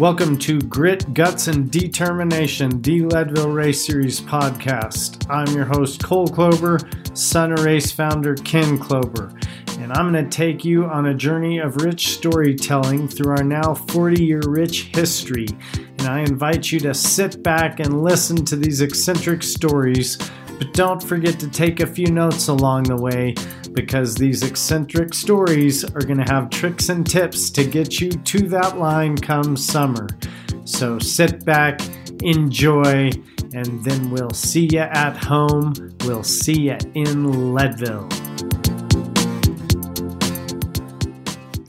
Welcome to Grit, Guts, and Determination, the Leadville Race Series podcast. I'm your host, Cole Clover, son of race founder Ken Clover, and I'm going to take you on a journey of rich storytelling through our now 40-year rich history, and I invite you to sit back and listen to these eccentric stories, but don't forget to take a few notes along the way, because these eccentric stories are going to have tricks and tips to get you to that line come summer. So sit back, enjoy, and then we'll see you at home. We'll see you in Leadville.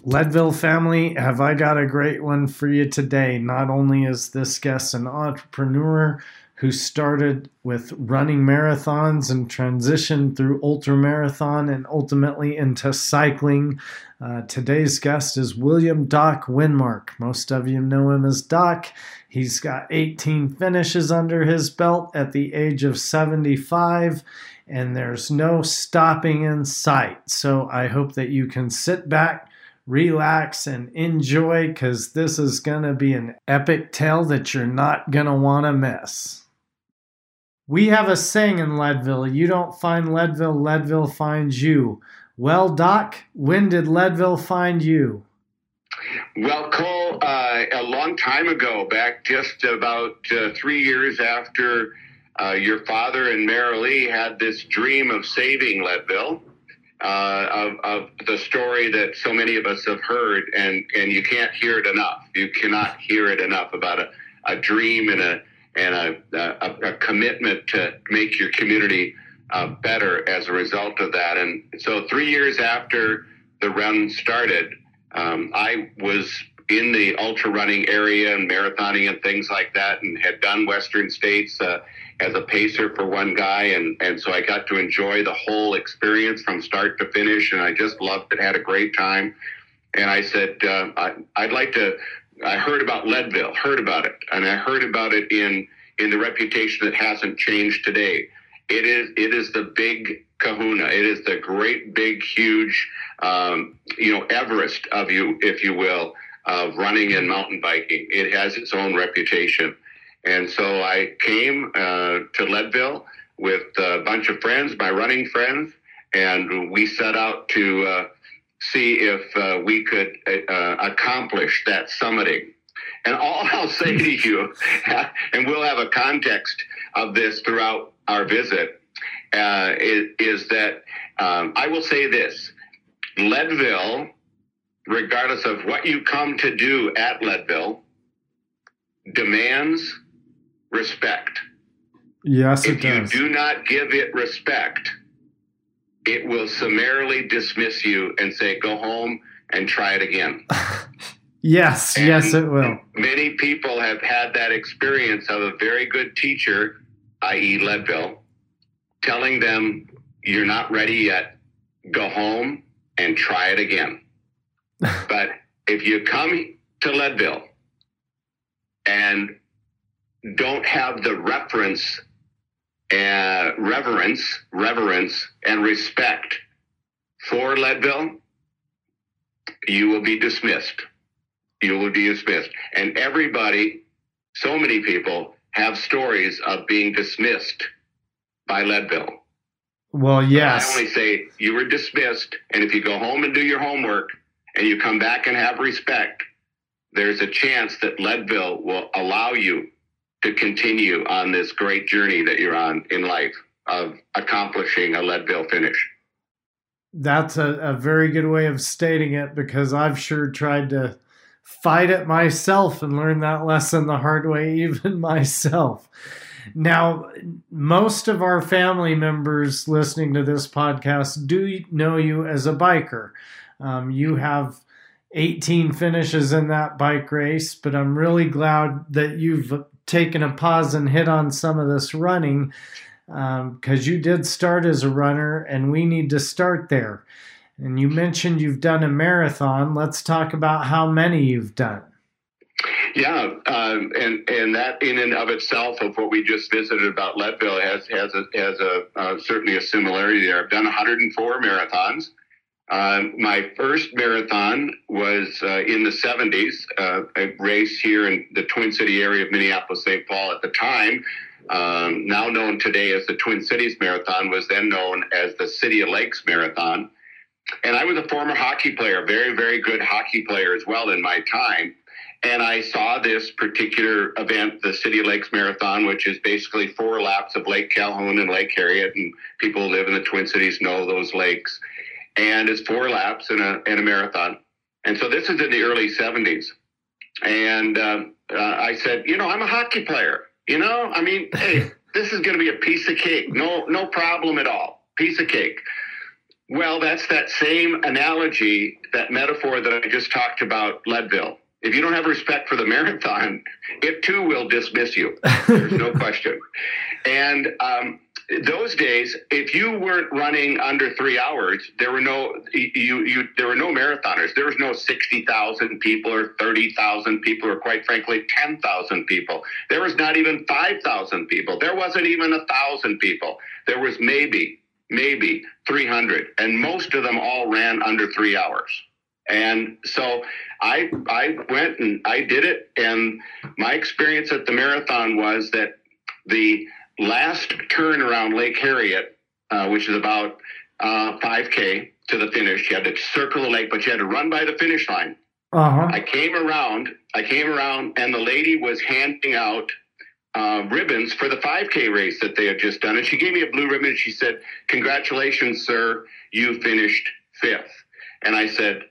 Leadville family, have I got a great one for you today. Not only is this guest an entrepreneur who started with running marathons and transitioned through ultramarathon and ultimately into cycling. Today's guest is William Doc Winmark. Most of you know him as Doc. He's got 18 finishes under his belt at the age of 75, and there's no stopping in sight. So I hope that you can sit back, relax, and enjoy, because this is going to be an epic tale that you're not going to want to miss. We have a saying in Leadville: you don't find Leadville, Leadville finds you. Well, Doc, when did Leadville find you? Well, Cole, a long time ago, back just about 3 years after your father and Marilee had this dream of saving Leadville, of the story that so many of us have heard, and you can't hear it enough. You cannot hear it enough about a dream and a commitment to make your community better as a result of that. And so 3 years after the run started, I was in the ultra running area and marathoning and things like that, and had done Western States as a pacer for one guy. And so I got to enjoy the whole experience from start to finish, and I just loved it, had a great time. And I said, I heard about Leadville, heard about it in the reputation that hasn't changed today. It is the big kahuna. It is the great, big, huge, Everest of you, if you will, of running and mountain biking. It has its own reputation. And so I came to Leadville with a bunch of friends, my running friends, and we set out to see if we could accomplish that summiting. And all I'll say to you, and we'll have a context of this throughout our visit, is that I will say this: Leadville, regardless of what you come to do at Leadville, demands respect. Yes, it does. If you do not give it respect, it will summarily dismiss you and say, go home and try it again. Yes, and yes, it will. Many people have had that experience of a very good teacher, i.e. Leadville, telling them, you're not ready yet, go home and try it again. But if you come to Leadville and don't have the reverence and respect for Leadville, you will be dismissed. You will be dismissed. And everybody, so many people, have stories of being dismissed by Leadville. Well, yes. But I only say you were dismissed, and if you go home and do your homework and you come back and have respect, there's a chance that Leadville will allow you to continue on this great journey that you're on in life of accomplishing a Leadville finish. That's a very good way of stating it, because I've sure tried to fight it myself and learn that lesson the hard way, even myself. Now, most of our family members listening to this podcast do know you as a biker. You have 18 finishes in that bike race, but I'm really glad that you've taken a pause and hit on some of this running, because you did start as a runner, and we need to start there. And you mentioned you've done a marathon. Let's talk about how many you've done. Yeah, and that in and of itself, of what we just visited about Leadville, has certainly a similarity there. I've done 104 marathons. My first marathon was in the 70s, a race here in the Twin City area of Minneapolis-St. Paul at the time, now known today as the Twin Cities Marathon, was then known as the City of Lakes Marathon. And I was a former hockey player, very, very good hockey player as well in my time. And I saw this particular event, the City of Lakes Marathon, which is basically 4 laps of Lake Calhoun and Lake Harriet. And people who live in the Twin Cities know those lakes. And it's 4 laps in a marathon. And so this is in the early 70s. And I said, I'm a hockey player. Hey, this is going to be a piece of cake. No problem at all. Piece of cake. Well, that's that same analogy, that metaphor that I just talked about, Leadville. If you don't have respect for the marathon, it too will dismiss you. There's no question. And those days, if you weren't running under 3 hours, there were no marathoners. There was no 60,000 people or 30,000 people or, quite frankly, 10,000 people. There was not even 5,000 people. There wasn't even 1,000 people. There was maybe 300, and most of them all ran under 3 hours. And so I went and I did it, and my experience at the marathon was that the last turn around Lake Harriet, which is about 5K to the finish, you had to circle the lake, but you had to run by the finish line. Uh-huh. I came around, and the lady was handing out ribbons for the 5K race that they had just done. And she gave me a blue ribbon. And she said, "Congratulations, sir, you finished 5th. And I said,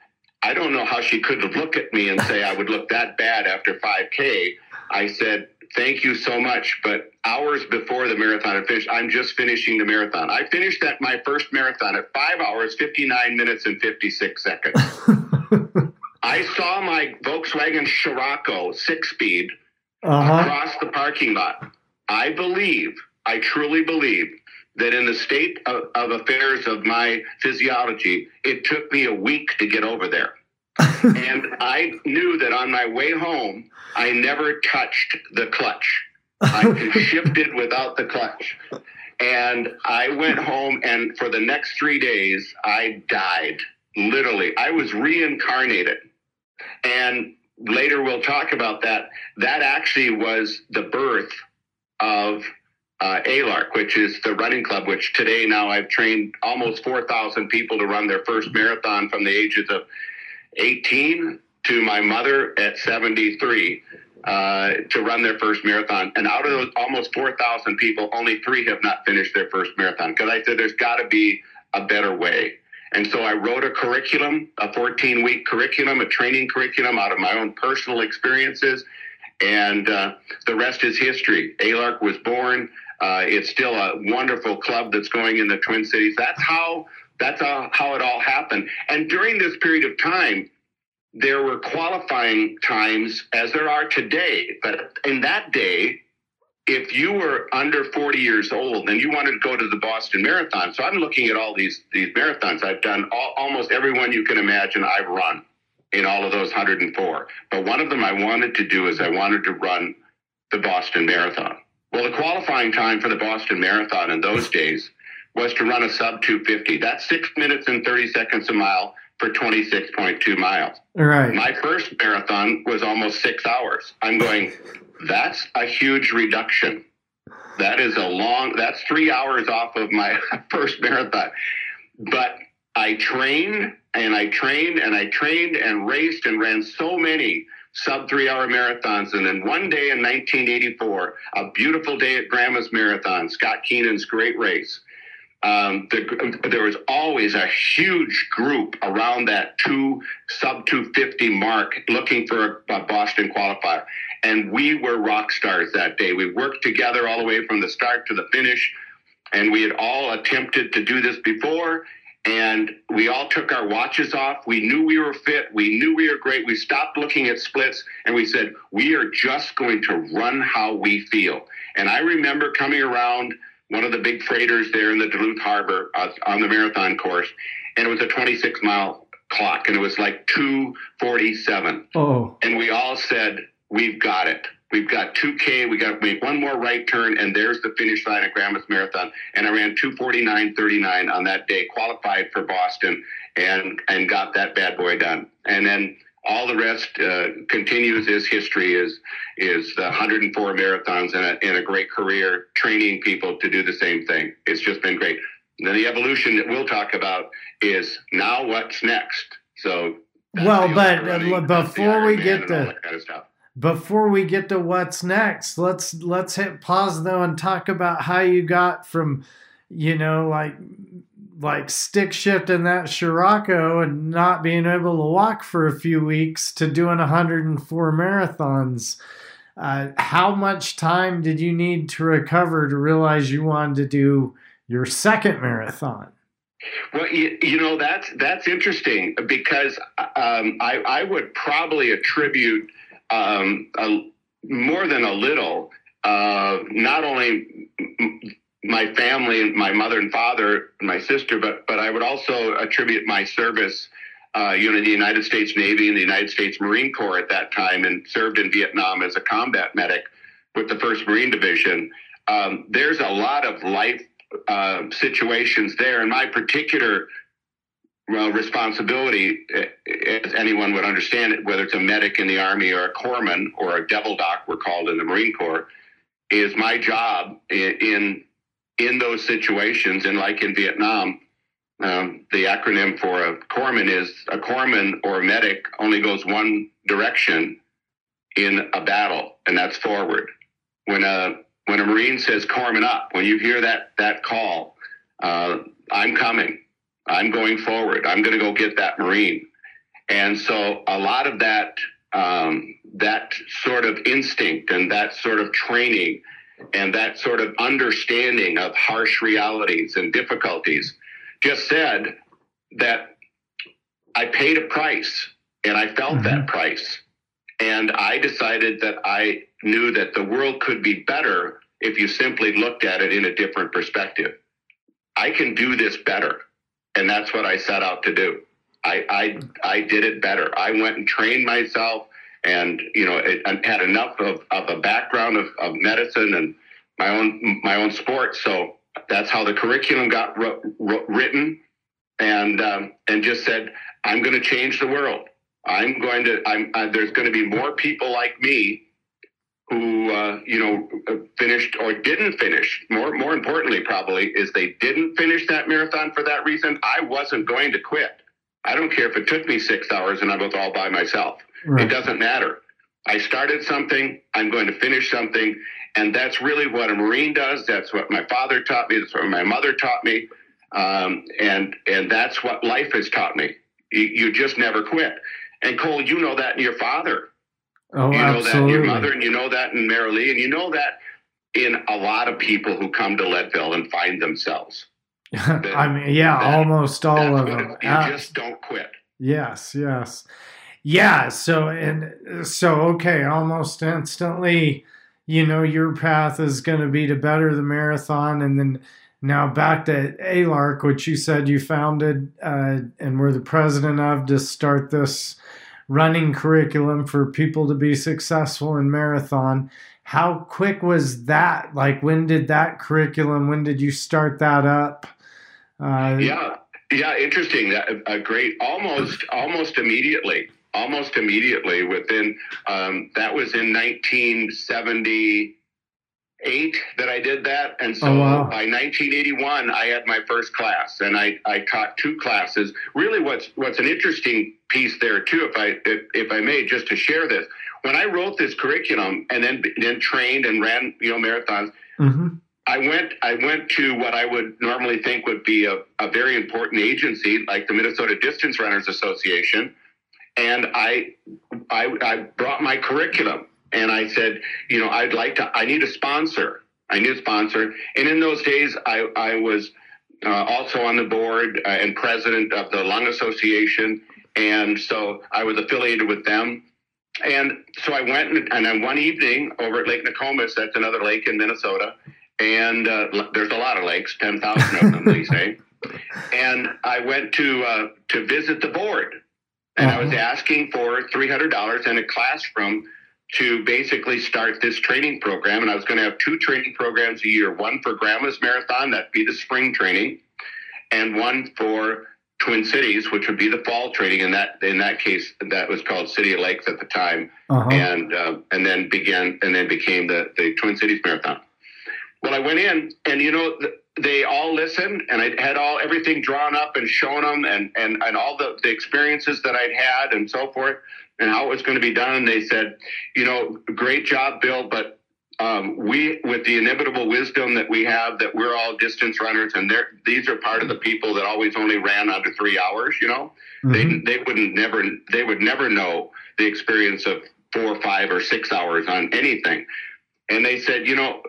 I don't know how she could look at me and say I would look that bad after 5K. I said, thank you so much. But hours before the marathon had finished, I'm just finishing the marathon. I finished my first marathon at 5 hours, 59 minutes and 56 seconds. I saw my Volkswagen Scirocco 6-speed across the parking lot. I truly believe that in the state of affairs of my physiology, it took me a week to get over there. And I knew that on my way home, I never touched the clutch. I shifted without the clutch. And I went home, and for the next 3 days, I died. Literally, I was reincarnated. And later we'll talk about that. That actually was the birth of ALARC, which is the running club, which today now I've trained almost 4,000 people to run their first marathon from the ages of 18 to my mother at 73 to run their first marathon. And out of those almost 4,000 people, only 3 have not finished their first marathon, because I said there's got to be a better way. And so I wrote a curriculum, a 14-week curriculum, a training curriculum out of my own personal experiences. And the rest is history. ALARC was born. It's still a wonderful club that's going in the Twin Cities. That's how it all happened. And during this period of time, there were qualifying times as there are today. But in that day, if you were under 40 years old and you wanted to go to the Boston Marathon, so I'm looking at all these marathons. I've done almost every one you can imagine I've run in all of those 104. But one of them I wanted to do is I wanted to run the Boston Marathon. Well, the qualifying time for the Boston Marathon in those days was to run a sub 250. That's 6 minutes and 30 seconds a mile for 26.2 miles. All right. My first marathon was almost 6 hours. I'm going, that's a huge reduction. That's 3 hours off of my first marathon. But I trained and I trained and I trained and raced and ran so many sub 3 hour marathons. And then one day in 1984, a beautiful day at Grandma's Marathon, Scott Keenan's great race. There was always a huge group around that sub 250 mark looking for a Boston qualifier. And we were rock stars that day. We worked together all the way from the start to the finish. And we had all attempted to do this before. And we all took our watches off. We knew we were fit. We knew we were great. We stopped looking at splits, and we said, we are just going to run how we feel. And I remember coming around one of the big freighters there in the Duluth Harbor on the marathon course, and it was a 26-mile clock, and it was like 2:47. Oh. And we all said, we've got it. We've got 2K. We got to make one more right turn, and there's the finish line at Grandma's Marathon. And I ran 2:49:39 on that day, qualified for Boston, and got that bad boy done. And then all the rest continues as history. Is 104 marathons and a great career training people to do the same thing. It's just been great. And then the evolution that we'll talk about is now what's next. So well, but running, before we get to that kind of stuff. Before we get to what's next, let's hit pause though and talk about how you got from, you know, like stick shifting that Scirocco and not being able to walk for a few weeks to doing 104 marathons. How much time did you need to recover to realize you wanted to do your second marathon? Well, you know, that's interesting because I would probably attribute more than a little, not only my family and my mother and father and my sister, but I would also attribute my service, the United States Navy and the United States Marine Corps at that time, and served in Vietnam as a combat medic with the 1st Marine Division. There's a lot of life situations there, and my particular responsibility, as anyone would understand it, whether it's a medic in the Army or a corpsman or a devil doc, we're called in the Marine Corps, is my job in those situations. And like in Vietnam, the acronym for a corpsman is a corpsman or a medic only goes one direction in a battle, and that's forward. When a Marine says corpsman up, when you hear that call, I'm coming. I'm going forward. I'm going to go get that Marine. And so a lot of that sort of instinct and that sort of training and that sort of understanding of harsh realities and difficulties just said that I paid a price, and I felt that price. And I decided that I knew that the world could be better if you simply looked at it in a different perspective. I can do this better. And that's what I set out to do. I did it better. I went and trained myself, and I had enough of a background of medicine and my own sports. So that's how the curriculum got written, and just said, I'm going to change the world. There's going to be more people like me who finished or didn't finish. More importantly, probably, is they didn't finish that marathon for that reason. I wasn't going to quit. I don't care if it took me 6 hours and I was all by myself. Right. It doesn't matter. I started something. I'm going to finish something. And that's really what a Marine does. That's what my father taught me. That's what my mother taught me. And that's what life has taught me. You just never quit. And Cole, you know that in your father. Oh, you know absolutely. That in your mother, and you know that in Marilee, and you know that in a lot of people who come to Leadville and find themselves. Almost all of them. You just don't quit. Yes. Yeah, okay, almost instantly, your path is going to be to better the marathon. And then now back to ALARC, which you said you founded and were the president of, to start this running curriculum for people to be successful in marathon. How quick was that? Like, when did you start that up? Interesting. Great. Almost immediately. Almost immediately. Within that was in 1978 that I did that, and so by 1981 I had my first class, and I taught two classes. Really, what's an interesting piece there too, if I may, just to share this. When I wrote this curriculum and then trained and ran, marathons, I went to what I would normally think would be a very important agency like the Minnesota Distance Runners Association, and I brought my curriculum, and I said, I need a sponsor. And in those days, I was also on the board and president of the Lung Association. And so I was affiliated with them. And so I went, and one evening over at Lake Nokomis, that's another lake in Minnesota, and there's a lot of lakes, 10,000 of them, they say. And I went to visit the board, and I was asking for $300 in a classroom to basically start this training program. And I was going to have two training programs a year, one for Grandma's Marathon, that'd be the spring training, and one for Twin Cities, which would be the fall training. And that, in that case, that was called City of Lakes at the time. Uh-huh. And then began, and then became the Twin Cities Marathon. Well, I went in and, you know, they all listened, and I had all everything drawn up and shown them, and all the experiences that I'd had and so forth and how it was going to be done. And they said, you know, great job, Bill, but we, with the inimitable wisdom that we have, that we're all distance runners, and these are part of the people that always only ran under 3 hours, you know, mm-hmm. they would never know the experience of 4, 5, or 6 hours on anything. And they said, you know,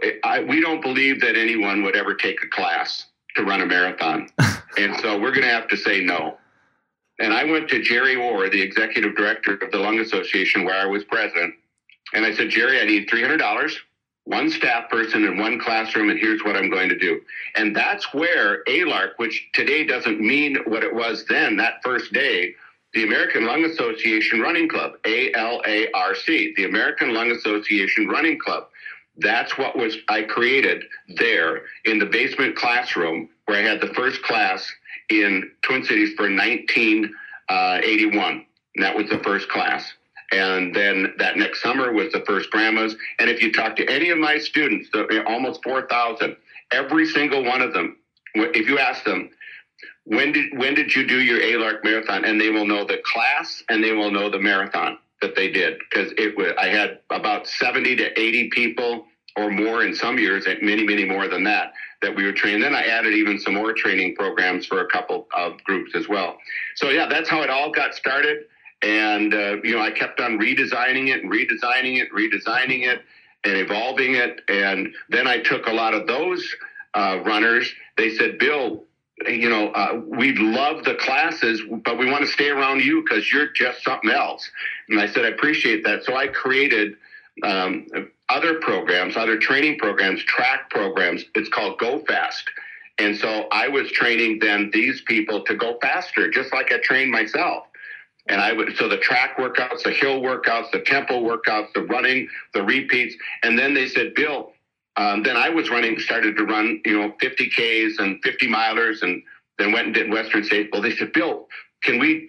we don't believe that anyone would ever take a class to run a marathon. And so we're going to have to say no. And I went to Jerry Orr, the executive director of the Lung Association, where I was president. And I said, Jerry, I need $300, one staff person and one classroom, and here's what I'm going to do. And that's where ALARC, which today doesn't mean what it was then, that first day, the American Lung Association Running Club, ALARC, the American Lung Association Running Club. That's what was I created there in the basement classroom where I had the first class in Twin Cities for 1981. And that was the first class. And then that next summer was the first Grandma's. And if you talk to any of my students, almost 4,000, every single one of them, if you ask them, when did you do your ALARC marathon? And they will know the class and they will know the marathon that they did, because it was, I had about 70 to 80 people or more in some years, and many, many more than that we were training. Then I added even some more training programs for a couple of groups as well. So yeah, that's how it all got started. And, you know, I kept on redesigning it and evolving it. And then I took a lot of those runners. They said, Bill, you know, we love the classes, but we want to stay around you because you're just something else. And I said, I appreciate that. So I created other programs, other training programs, track programs. It's called Go Fast. And so I was training then these people to go faster, just like I trained myself. And so the track workouts, the hill workouts, the tempo workouts, the running, the repeats. And then they said, Bill, then I was started to run, you know, 50Ks and 50 milers, and then went and did Western States. Well, they said, Bill, can we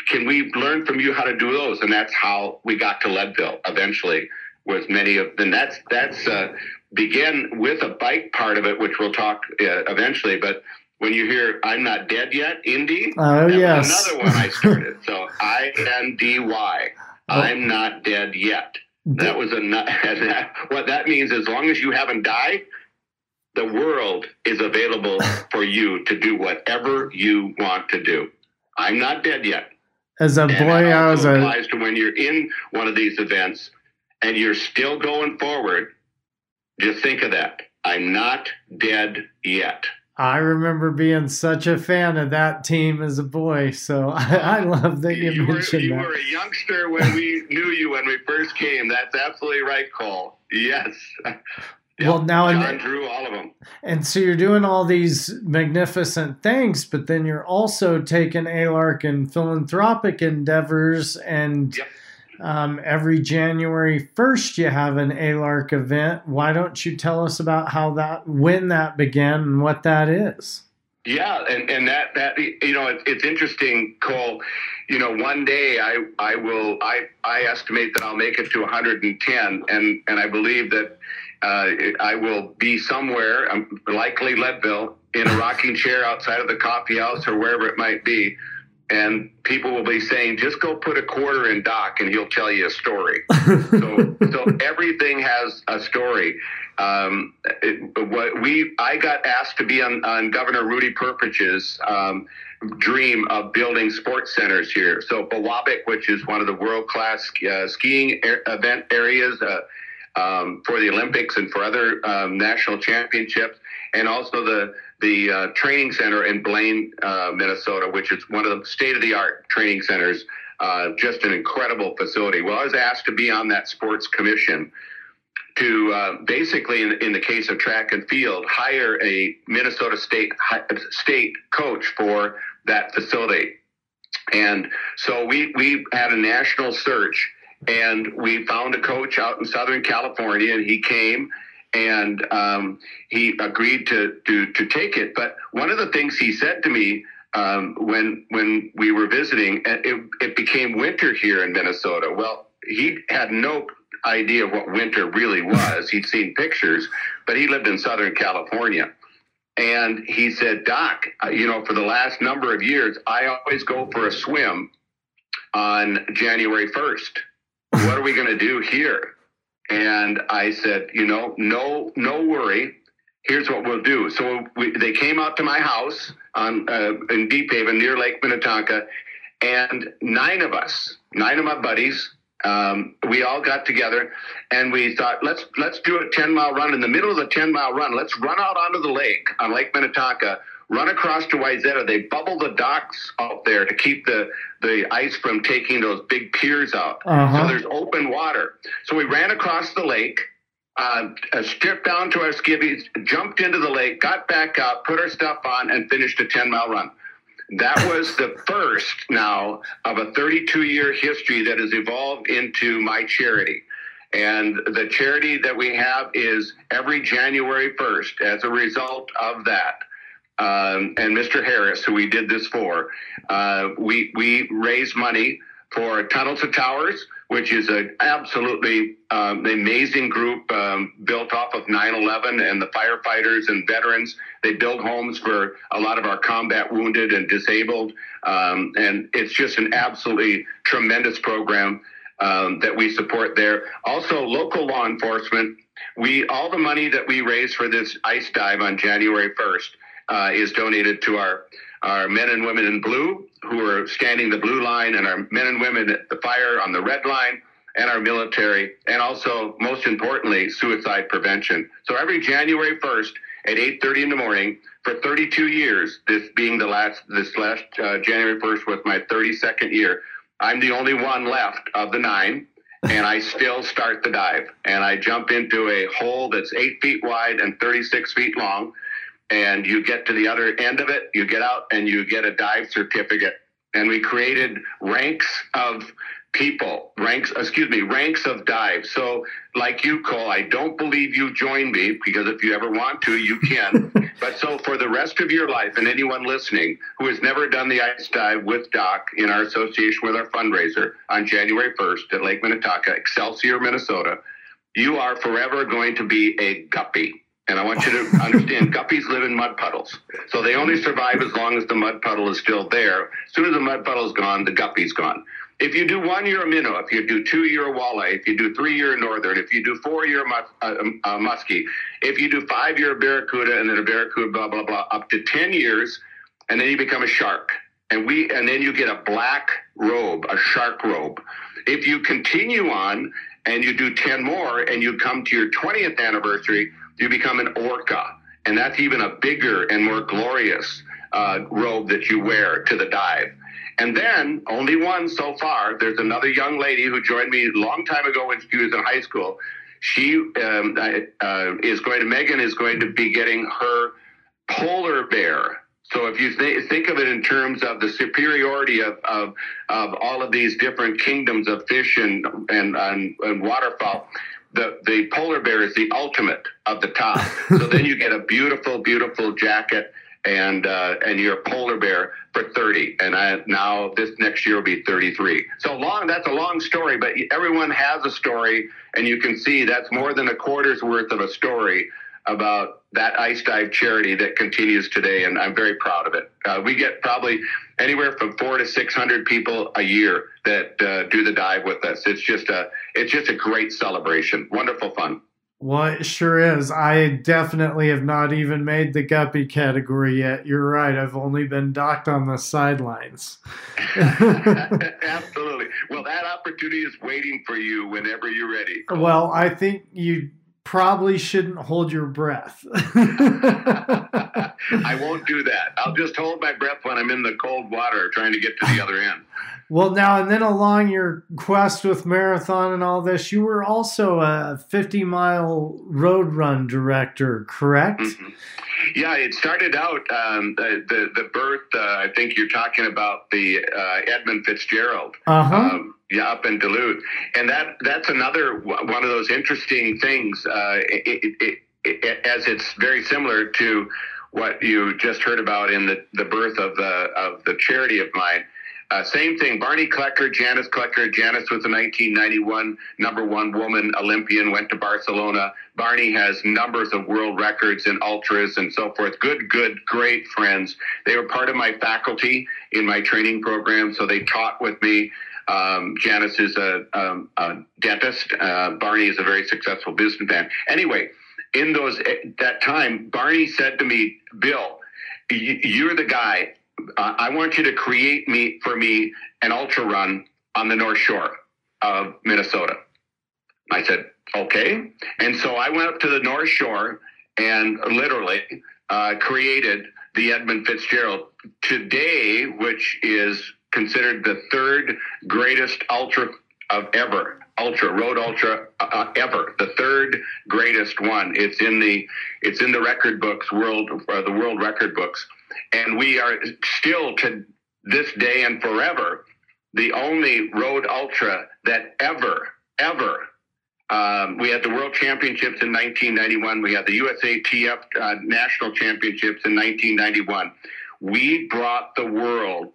learn from you how to do those? And that's how we got to Leadville eventually, was many of them. That's begin with a bike part of it, which we'll talk eventually. But when you hear I'm Not Dead Yet, Indy, yes. Another one I started. So INDY, I'm Not Dead Yet. That was what that means, as long as you haven't died, the world is available for you to do whatever you want to do. I'm not dead yet. As a boy, I was applies to when you're in one of these events and you're still going forward. Just think of that. I'm not dead yet. I remember being such a fan of that team as a boy, so I love that you mentioned that. You were a youngster when we knew you when we first came. That's absolutely right, Cole. Yes. Well, now John drew all of them. And so you're doing all these magnificent things, but then you're also taking ALARC and philanthropic endeavors, and yep. Every January 1st, you have an ALARC event. Why don't you tell us about when that began and what that is? Yeah. And that, you know, it's interesting, Cole, you know, one day I estimate that I'll make it to 110. And I believe that, I will be somewhere, likely Leadville, in a rocking chair outside of the coffee house or wherever it might be. And people will be saying, just go put a quarter in Doc and he'll tell you a story. So everything has a story. I got asked to be on Governor Rudy Perpich's dream of building sports centers here. So Bowabic, which is one of the world-class skiing event areas for the Olympics and for other national championships, and also the training center in Blaine, Minnesota, which is one of the state-of-the-art training centers, just an incredible facility. Well, I was asked to be on that sports commission to basically, in the case of track and field, hire a Minnesota state coach for that facility. And so we had a national search, And we found a coach out in Southern California, and he came and he agreed to take it. But one of the things he said to me when we were visiting, it became winter here in Minnesota. Well, he had no idea what winter really was. He'd seen pictures, but he lived in Southern California. And he said, "Doc, you know, for the last number of years, I always go for a swim on January 1st. What are we going to do here?" And I said, "You know, no worry. Here's what we'll do." So they came out to my house in Deep Haven near Lake Minnetonka, and nine of my buddies, we all got together, and we thought, let's do a 10-mile run. In the middle of the 10-mile run, let's run out onto the lake on Lake Minnetonka, run across to Wayzata. They bubble the docks out there to keep the ice from taking those big piers out. Uh-huh. So there's open water. So we ran across the lake, stripped down to our skivvies, jumped into the lake, got back up, put our stuff on, and finished a 10-mile run. That was the first now of a 32-year history that has evolved into my charity. And the charity that we have is every January 1st as a result of that. And Mr. Harris, who we did this for, we raise money for Tunnel to Towers, which is an absolutely amazing group built off of 9/11 and the firefighters and veterans. They build homes for a lot of our combat wounded and disabled. And it's just an absolutely tremendous program that we support there. Also, local law enforcement. All the money that we raise for this ice dive on January 1st is donated to our men and women in blue who are standing the blue line, and our men and women at the fire on the red line, and our military, and also, most importantly, suicide prevention. So every January 1st at 8:30 in the morning for 32 years, this last January 1st was my 32nd year. I'm the only one left of the nine, and I still start the dive. And I jump into a hole that's 8 feet wide and 36 feet long. And you get to the other end of it, you get out, and you get a dive certificate. And we created ranks of dives. So like you, Cole, I don't believe you joined me, because if you ever want to, you can. But so for the rest of your life, and anyone listening who has never done the ice dive with Doc in our association with our fundraiser on January 1st at Lake Minnetonka, Excelsior, Minnesota, you are forever going to be a guppy. And I want you to understand, guppies live in mud puddles. So they only survive as long as the mud puddle is still there. As soon as the mud puddle is gone, the guppy's gone. If you do 1 year a minnow, if you do 2 year a walleye, if you do 3 year a northern, if you do 4 year a muskie, if you do 5 year a barracuda, and then a barracuda, blah, blah, blah, up to 10 years, and then you become a shark. And then you get a black robe, a shark robe. If you continue on and you do 10 more and you come to your 20th anniversary, you become an orca, and that's even a bigger and more glorious robe that you wear to the dive. And then, only one so far, there's another young lady who joined me a long time ago when she was in high school. She Megan is going to be getting her polar bear. So if you think of it in terms of the superiority of all of these different kingdoms of fish and waterfowl, the polar bear is the ultimate of the top. So then you get a beautiful, beautiful jacket, and you're a polar bear for 30. And now this next year will be 33. So long. That's a long story, but everyone has a story, and you can see that's more than a quarter's worth of a story about that ice dive charity that continues today, and I'm very proud of it. We get probably anywhere from 400 to 600 people a year that do the dive with us. It's just a great celebration. Wonderful fun. Well, it sure is. I definitely have not even made the guppy category yet. You're right. I've only been docked on the sidelines. Absolutely. Well, that opportunity is waiting for you whenever you're ready. Well, I think you probably shouldn't hold your breath. I won't do that. I'll just hold my breath when I'm in the cold water trying to get to the other end. Well, now and then, along your quest with marathon and all this, you were also a 50-mile road run director, correct? Mm-hmm. Yeah, it started out the birth. I think you're talking about the Edmund Fitzgerald. Uh-huh. Yeah, up in Duluth. And that's another one of those interesting things, as it's very similar to what you just heard about in the birth of the charity of mine. Same thing, Barney Klecker. Janice was a 1991 number one woman Olympian, went to Barcelona. Barney has numbers of world records in ultras and so forth. Great friends. They were part of my faculty in my training program, so they taught with me. Janice is a dentist. Barney is a very successful businessman. Anyway, in that time, Barney said to me, "Bill, you're the guy. I want you to create for me an ultra run on the North Shore of Minnesota." I said, "Okay." And so I went up to the North Shore and literally created the Edmund Fitzgerald today, which is considered the third greatest ultra road ultra ever, the third greatest one. It's in the record books, the world record books, and we are still to this day and forever the only road ultra that ever. We had the World Championships in 1991. We had the USATF National Championships in 1991. We brought the world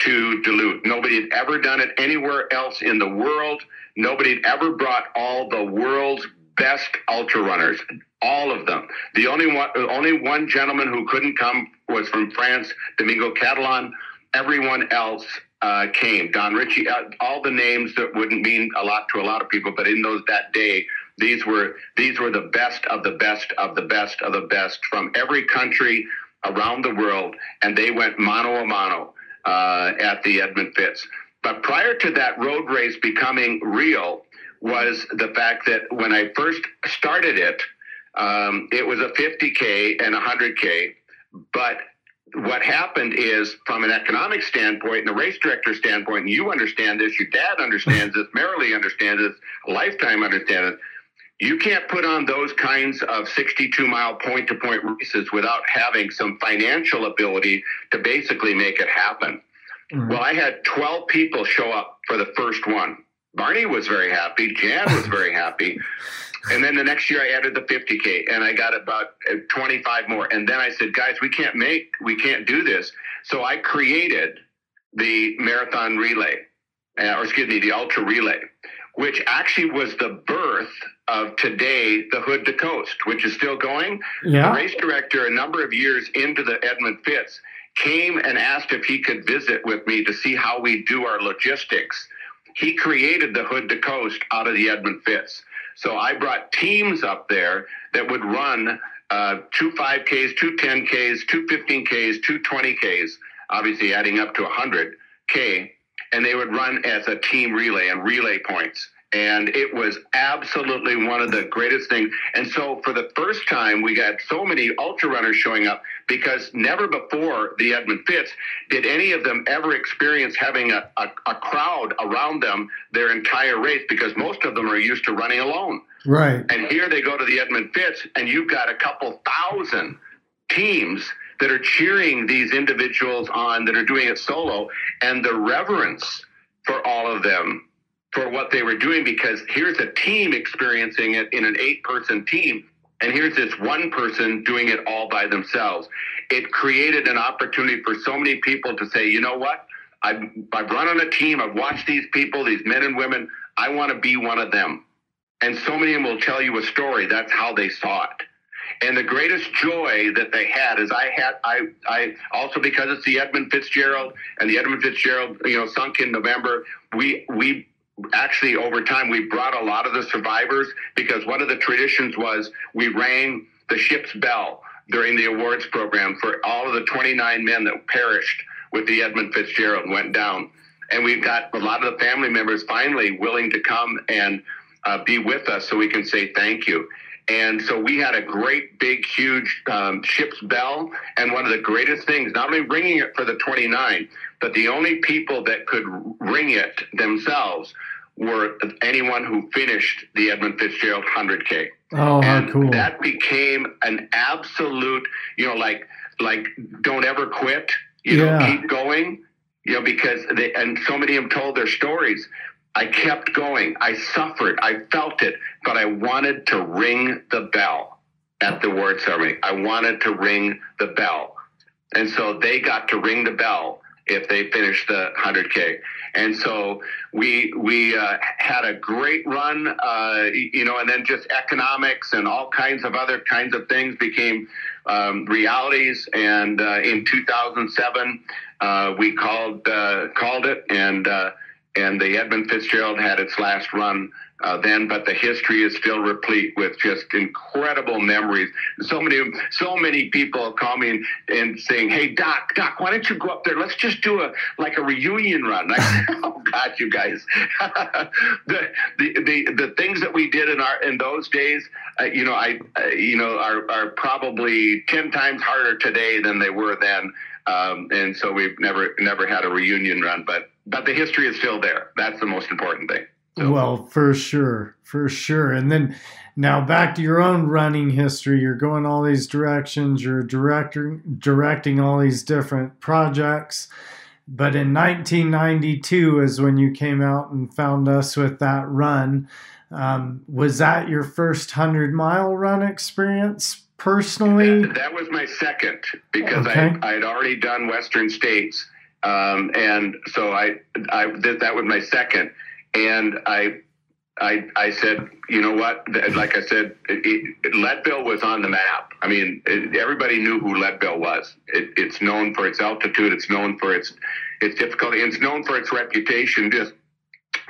to Duluth. Nobody had ever done it anywhere else in the world. Nobody had ever brought all the world's best ultra runners, all of them. The only one gentleman who couldn't come was from France, Domingo Catalan. Everyone else came. Don Ritchie, all the names that wouldn't mean a lot to a lot of people, but in that day, these were the best of the best of the best of the best from every country around the world, and they went mano a mano at the Edmund Fitz. But prior to that road race becoming real was the fact that when I first started it, it was a 50K and 100K. But what happened is, from an economic standpoint and a race director standpoint, and you understand this, your dad understands this, Marilee understands this, Lifetime understands it, you can't put on those kinds of 62-mile point-to-point races without having some financial ability to basically make it happen. Mm-hmm. Well, I had 12 people show up for the first one. Barney was very happy. Jan was very happy. And then the next year I added the 50K and I got about 25 more. And then I said, guys, we can't do this. So I created the marathon relay, the ultra relay, which actually was the birth of today, the Hood to Coast, which is still going. Yeah. The race director, a number of years into the Edmund Fitz, came and asked if he could visit with me to see how we do our logistics. He created the Hood to Coast out of the Edmund Fitz. So I brought teams up there that would run two 5Ks, two 10Ks, two 15Ks, two 20Ks, obviously adding up to 100K, and they would run as a team relay and relay points. And it was absolutely one of the greatest things. And so for the first time, we got so many ultra runners showing up because never before the Edmund Fitz did any of them ever experience having a crowd around them their entire race, because most of them are used to running alone. Right. And here they go to the Edmund Fitz, and you've got a couple thousand teams that are cheering these individuals on that are doing it solo, and the reverence for all of them for what they were doing, because here's a team experiencing it in an 8-person team, and here's this one person doing it all by themselves. It created an opportunity for so many people to say, you know what, I've run on a team, I've watched these people, these men and women, I want to be one of them. And so many of them will tell you a story. That's how they saw it. And the greatest joy that they had is I also, because it's the Edmund Fitzgerald, and the Edmund Fitzgerald, sunk in November, we actually, over time, we brought a lot of the survivors, because one of the traditions was we rang the ship's bell during the awards program for all of the 29 men that perished with the Edmund Fitzgerald and went down. And we've got a lot of the family members finally willing to come and be with us so we can say thank you. And so we had a great, big, huge ship's bell. And one of the greatest things, not only ringing it for the 29, but the only people that could ring it themselves were anyone who finished the Edmund Fitzgerald 100K. Oh, and cool. That became an absolute, like don't ever quit, keep going, because so many of them told their stories. I kept going. I suffered. I felt it, but I wanted to ring the bell at the award ceremony. I wanted to ring the bell. And so they got to ring the bell if they finished the 100K. And so we had a great run, and then just economics and all kinds of other kinds of things became realities. And in 2007, we called it, and the Edmund Fitzgerald had its last run then, but the history is still replete with just incredible memories. So many people call me and saying, "Hey, Doc, why don't you go up there? Let's just do a reunion run." Like, oh God, you guys, the things that we did in those days, are probably 10 times harder today than they were then. And so we've never had a reunion run, but the history is still there. That's the most important thing. So. Well, for sure. And then now back to your own running history. You're going all these directions. You're directing all these different projects. But in 1992 is when you came out and found us with that run. Was that your first 100-mile run experience personally? That was my second, because okay. I had already done Western States. And so that was my second. And I said, you know what? Like I said, Leadville was on the map. I mean, everybody knew who Leadville was. It's known for its altitude. It's known for its difficulty. And it's known for its reputation, just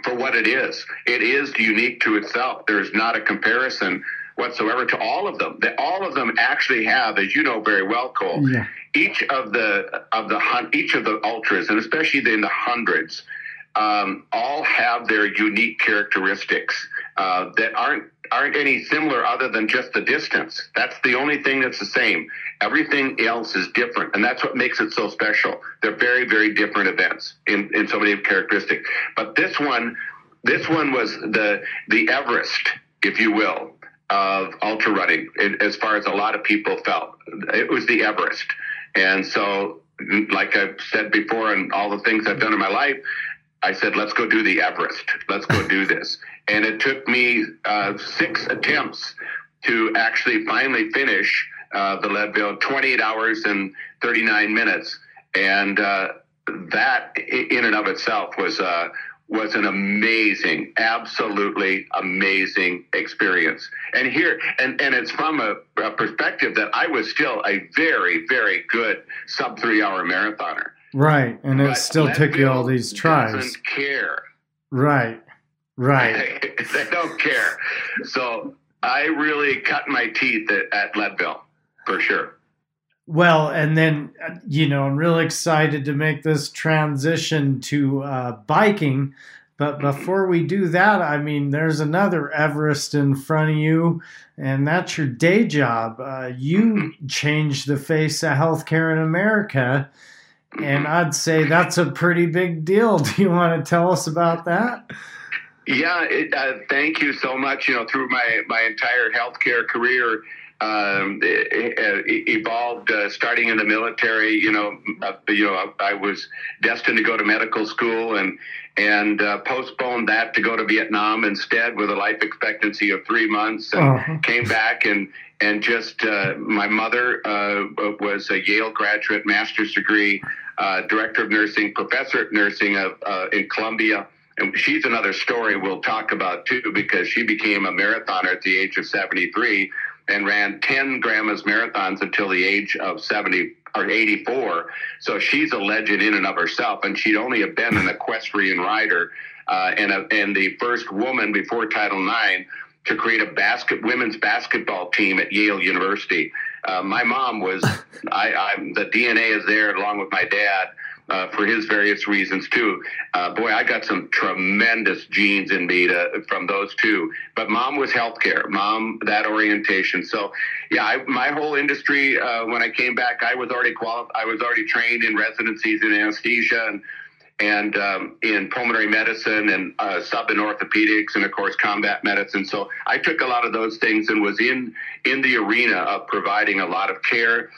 for what it is. It is unique to itself. There's not a comparison whatsoever to all of them. All of them actually have, as you know very well, Cole, yeah. each of the ultras, and especially in the hundreds. All have their unique characteristics that aren't any similar other than just the distance. That's the only thing that's the same. Everything else is different, and that's what makes it so special. They're very, very different events in so many characteristics. But this one was the Everest, if you will, of ultra running, as far as a lot of people felt. It was the Everest. And so, like I've said before, and all the things I've done in my life, I said, let's go do the Everest. Let's go do this. And it took me 6 attempts to actually finally finish the Leadville, 28 hours and 39 minutes. And that in and of itself was an amazing, absolutely amazing experience. And here, and it's from a perspective that I was still a very, very good sub-3-hour marathoner. Right, and it still took you all these tries. Doesn't care. Right. They don't care. So I really cut my teeth at Leadville, for sure. Well, and then, I'm really excited to make this transition to biking. But before we do that, there's another Everest in front of you, and that's your day job. You changed the face of healthcare in America. And I'd say that's a pretty big deal. Do you want to tell us about that? Yeah, thank you so much. Through my entire healthcare career, it evolved starting in the military. I was destined to go to medical school and postponed that to go to Vietnam instead, with a life expectancy of 3 months, and came back and just my mother was a Yale graduate, master's degree, director of nursing, professor of nursing in Columbia. And she's another story we'll talk about, too, because she became a marathoner at the age of 73 and ran 10 Grandma's Marathons until the age of 70 or 84. So she's a legend in and of herself, and she'd only have been an equestrian rider and the first woman before Title IX to create a women's basketball team at Yale University. My mom was, the DNA is there, along with my dad, for his various reasons too. I got some tremendous genes in me from those two. But mom was healthcare, mom, that orientation. So yeah, my whole industry, when I came back, I was already qualified. I was already trained in residencies in anesthesia and in pulmonary medicine and sub and orthopedics and, of course, combat medicine. So I took a lot of those things and was in the arena of providing a lot of care,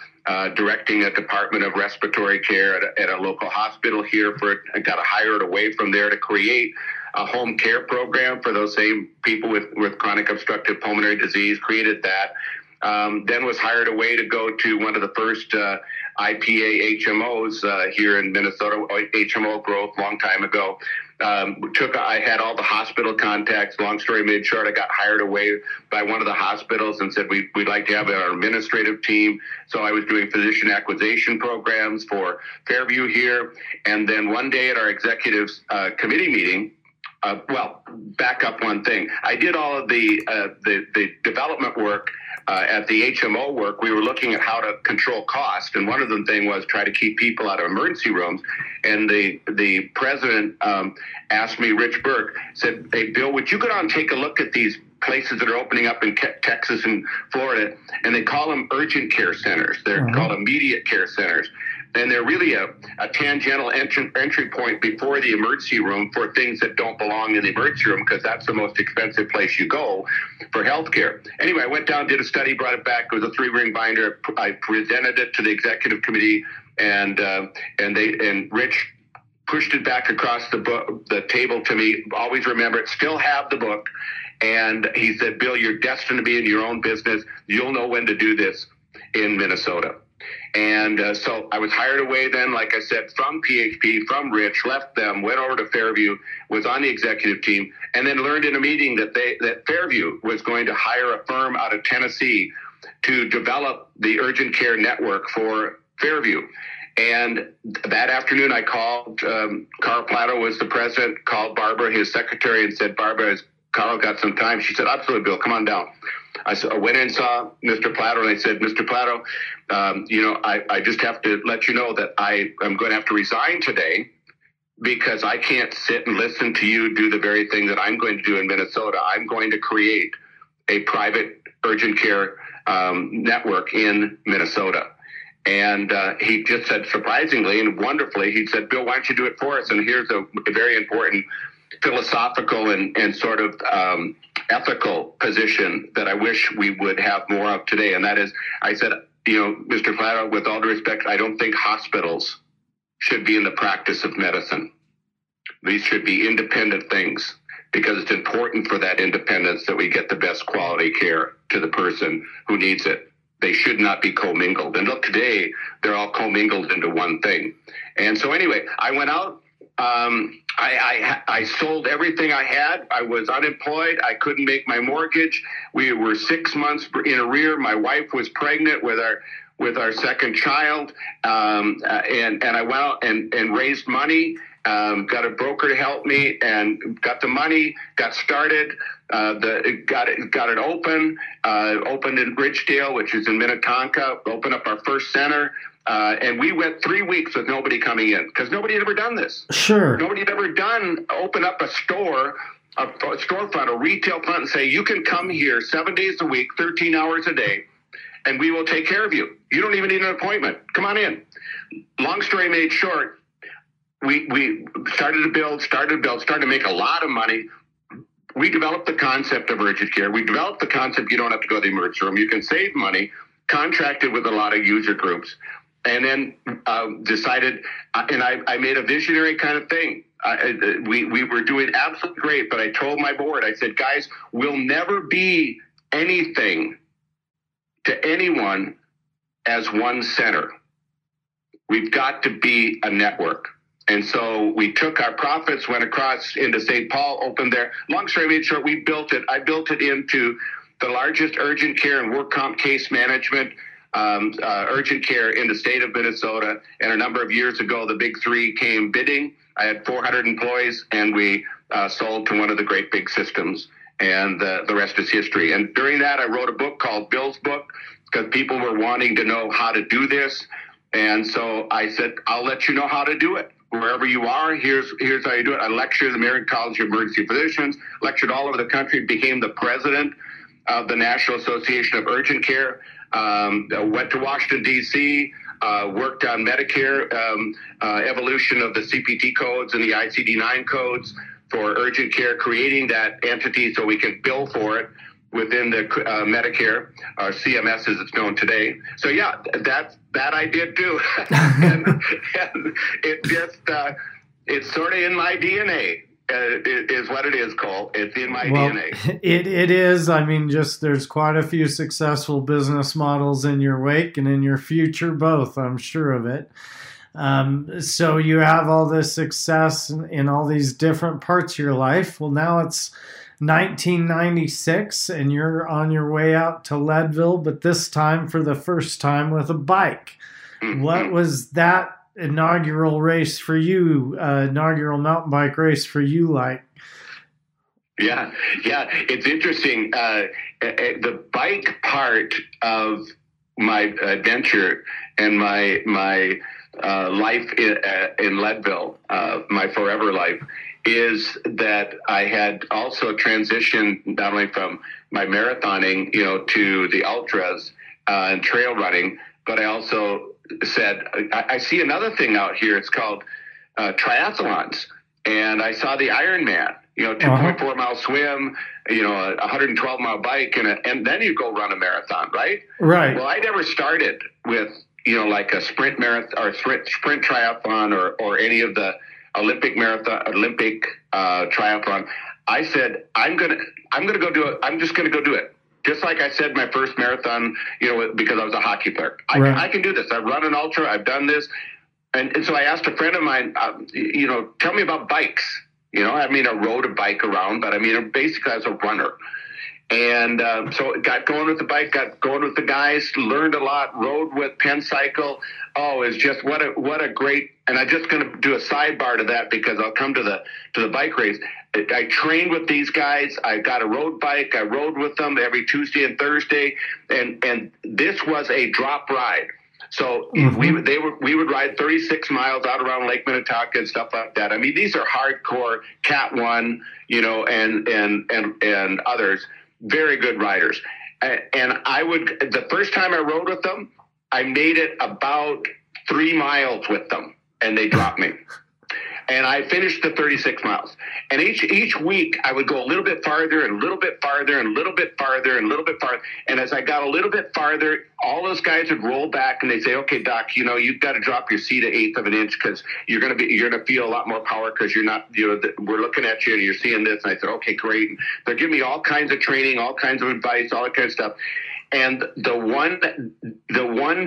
directing a department of respiratory care at a local hospital here. I got hired away from there to create a home care program for those same people with chronic obstructive pulmonary disease, created that. Then was hired away to go to one of the first IPA HMOs here in Minnesota, HMO Growth, long time ago. I had all the hospital contacts. Long story made short, I got hired away by one of the hospitals and said, we'd like to have our administrative team. So I was doing physician acquisition programs for Fairview here. And then one day at our executive committee meeting, well, back up one thing. I did all of the development work at the HMO work. We were looking at how to control cost, and one of the thing was try to keep people out of emergency rooms. And the president asked me, Rich Burke, said, "Hey, Bill, would you go down and take a look at these places that are opening up in Texas and Florida? And they call them urgent care centers. They're called immediate care centers." And they're really a tangential entry point before the emergency room for things that don't belong in the emergency room, because that's the most expensive place you go for healthcare. Anyway, I went down, did a study, brought it back. It was a 3-ring binder. I presented it to the executive committee, and Rich pushed it back across the table to me. Always remember it. Still have the book. And he said, "Bill, you're destined to be in your own business. You'll know when to do this in Minnesota." And so I was hired away then, like I said, from PHP, from Rich, left them, went over to Fairview, was on the executive team, and then learned in a meeting that Fairview was going to hire a firm out of Tennessee to develop the urgent care network for Fairview. And that afternoon I called, Carl Plato was the president, called Barbara, his secretary, and said, "Barbara, has Carl got some time?" She said, "Absolutely, Bill, come on down." I went in and saw Mr. Plato, and I said, "Mr. Plato, I just have to let you know that I am going to have to resign today, because I can't sit and listen to you do the very thing that I'm going to do in Minnesota. I'm going to create a private urgent care network in Minnesota." And he just said, surprisingly and wonderfully, he said, "Bill, why don't you do it for us? And here's a very important philosophical and sort of ethical position that I wish we would have more of today." And that is, I said, "Mr. Plato, with all due respect, I don't think hospitals should be in the practice of medicine. These should be independent things, because it's important for that independence that we get the best quality care to the person who needs it. They should not be commingled." And look, today, they're all commingled into one thing. And so anyway, I went out. I sold everything I had. I was unemployed. I couldn't make my mortgage. We were 6 months in arrear. My wife was pregnant with our second child. And I went out and raised money, got a broker to help me, and got the money, got started, got it open, opened in Ridgedale, which is in Minnetonka, opened up our first center. And we went 3 weeks with nobody coming in, because nobody had ever done this. Sure. Nobody had ever open up a store, a storefront, a retail front, and say, "You can come here 7 days a week, 13 hours a day, and we will take care of you. You don't even need an appointment. Come on in." Long story made short, we started to build, started to make a lot of money. We developed the concept of urgent care. We developed the concept you don't have to go to the emergency room. You can save money, contracted with a lot of user groups. And then decided, and I made a visionary kind of thing. We were doing absolutely great, but I told my board, I said, "Guys, we'll never be anything to anyone as one center. We've got to be a network." And so we took our profits, went across into St. Paul, opened there. Long story made short, we built it. I built it into the largest urgent care and work comp case management urgent care in the state of Minnesota. And a number of years ago, the big three came bidding. I had 400 employees, and we sold to one of the great big systems, and the rest is history. And during that, I wrote a book called Bill's Book, because people were wanting to know how to do this. And so I said, "I'll let you know how to do it. Wherever you are, here's how you do it." I lectured at the American College of Emergency Physicians, lectured all over the country, became the president of the National Association of Urgent Care. Went to Washington, D.C., worked on Medicare, evolution of the CPT codes and the ICD-9 codes for urgent care, creating that entity so we can bill for it within the Medicare, or CMS as it's known today. So, yeah, that I did do. and it sort of in my DNA. It is what it is, Cole. It's in my DNA. It is. I mean, just there's quite a few successful business models in your wake and in your future, both, I'm sure of it. So you have all this success in all these different parts of your life. Well, now it's 1996 and you're on your way out to Leadville, but this time for the first time with a bike. Mm-hmm. What was that inaugural race for you, inaugural mountain bike race for you like? Yeah. It's interesting. The bike part of my adventure and my life in Leadville, my forever life, is that I had also transitioned not only from my marathoning, to the ultras and trail running, but I also said, I see another thing out here. It's called triathlons. And I saw the Ironman, 2.4-mile swim, 112-mile bike, and then you go run a marathon, right? Right. Well, I never started with, like a sprint marathon or sprint triathlon or any of the Olympic triathlon. I said, I'm gonna go do it. I'm just gonna go do it. Just like I said, my first marathon, because I was a hockey player. I can do this. I've run an ultra. I've done this. And so I asked a friend of mine, tell me about bikes. I rode a bike around, but basically I was a runner. And so it got going with the bike, got going with the guys, learned a lot, rode with Penn Cycle. Oh, it's just what a great, and I'm just going to do a sidebar to that because I'll come to the bike race. I trained with these guys. I got a road bike. I rode with them every Tuesday and Thursday. And this was a drop ride. So mm-hmm. we would ride 36 miles out around Lake Minnetonka and stuff like that. These are hardcore Cat 1, and others. Very good riders. And the first time I rode with them, I made it about 3 miles with them and they dropped me. And I finished the 36 miles. And each week I would go a little bit farther and a little bit farther and a little bit farther and a little bit farther. And as I got a little bit farther, all those guys would roll back and they'd say, okay, Doc, you've got to drop your seat an eighth of an inch because you're going to feel a lot more power because you're not, we're looking at you and you're seeing this. And I said, okay, great. And they're giving me all kinds of training, all kinds of advice, all that kind of stuff. And the one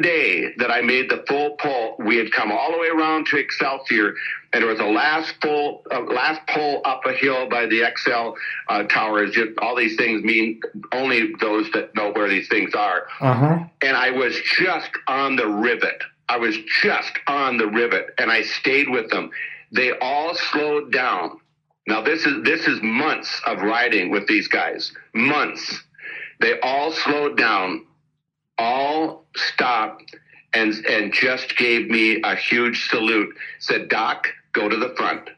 day that I made the full pull, we had come all the way around to Excelsior, and it was the last pull up a hill by the XL towers. Just all these things mean only those that know where these things are. Uh-huh. And I was just on the rivet. And I stayed with them. They all slowed down. Now this is months of riding with these guys. Months. They all slowed down, all stopped, and just gave me a huge salute. Said, Doc, go to the front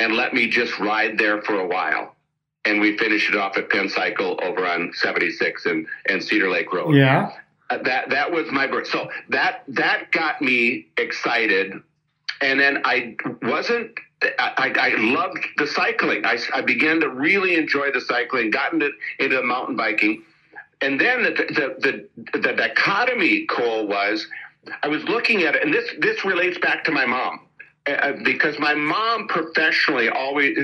and let me just ride there for a while. And we finished it off at Penn Cycle over on 76 and Cedar Lake Road. Yeah. That was my birth. So that got me excited. And then I loved the cycling. I began to really enjoy the cycling, gotten into mountain biking. And then the dichotomy, Cole, was I was looking at it, and this relates back to my mom. Because my mom professionally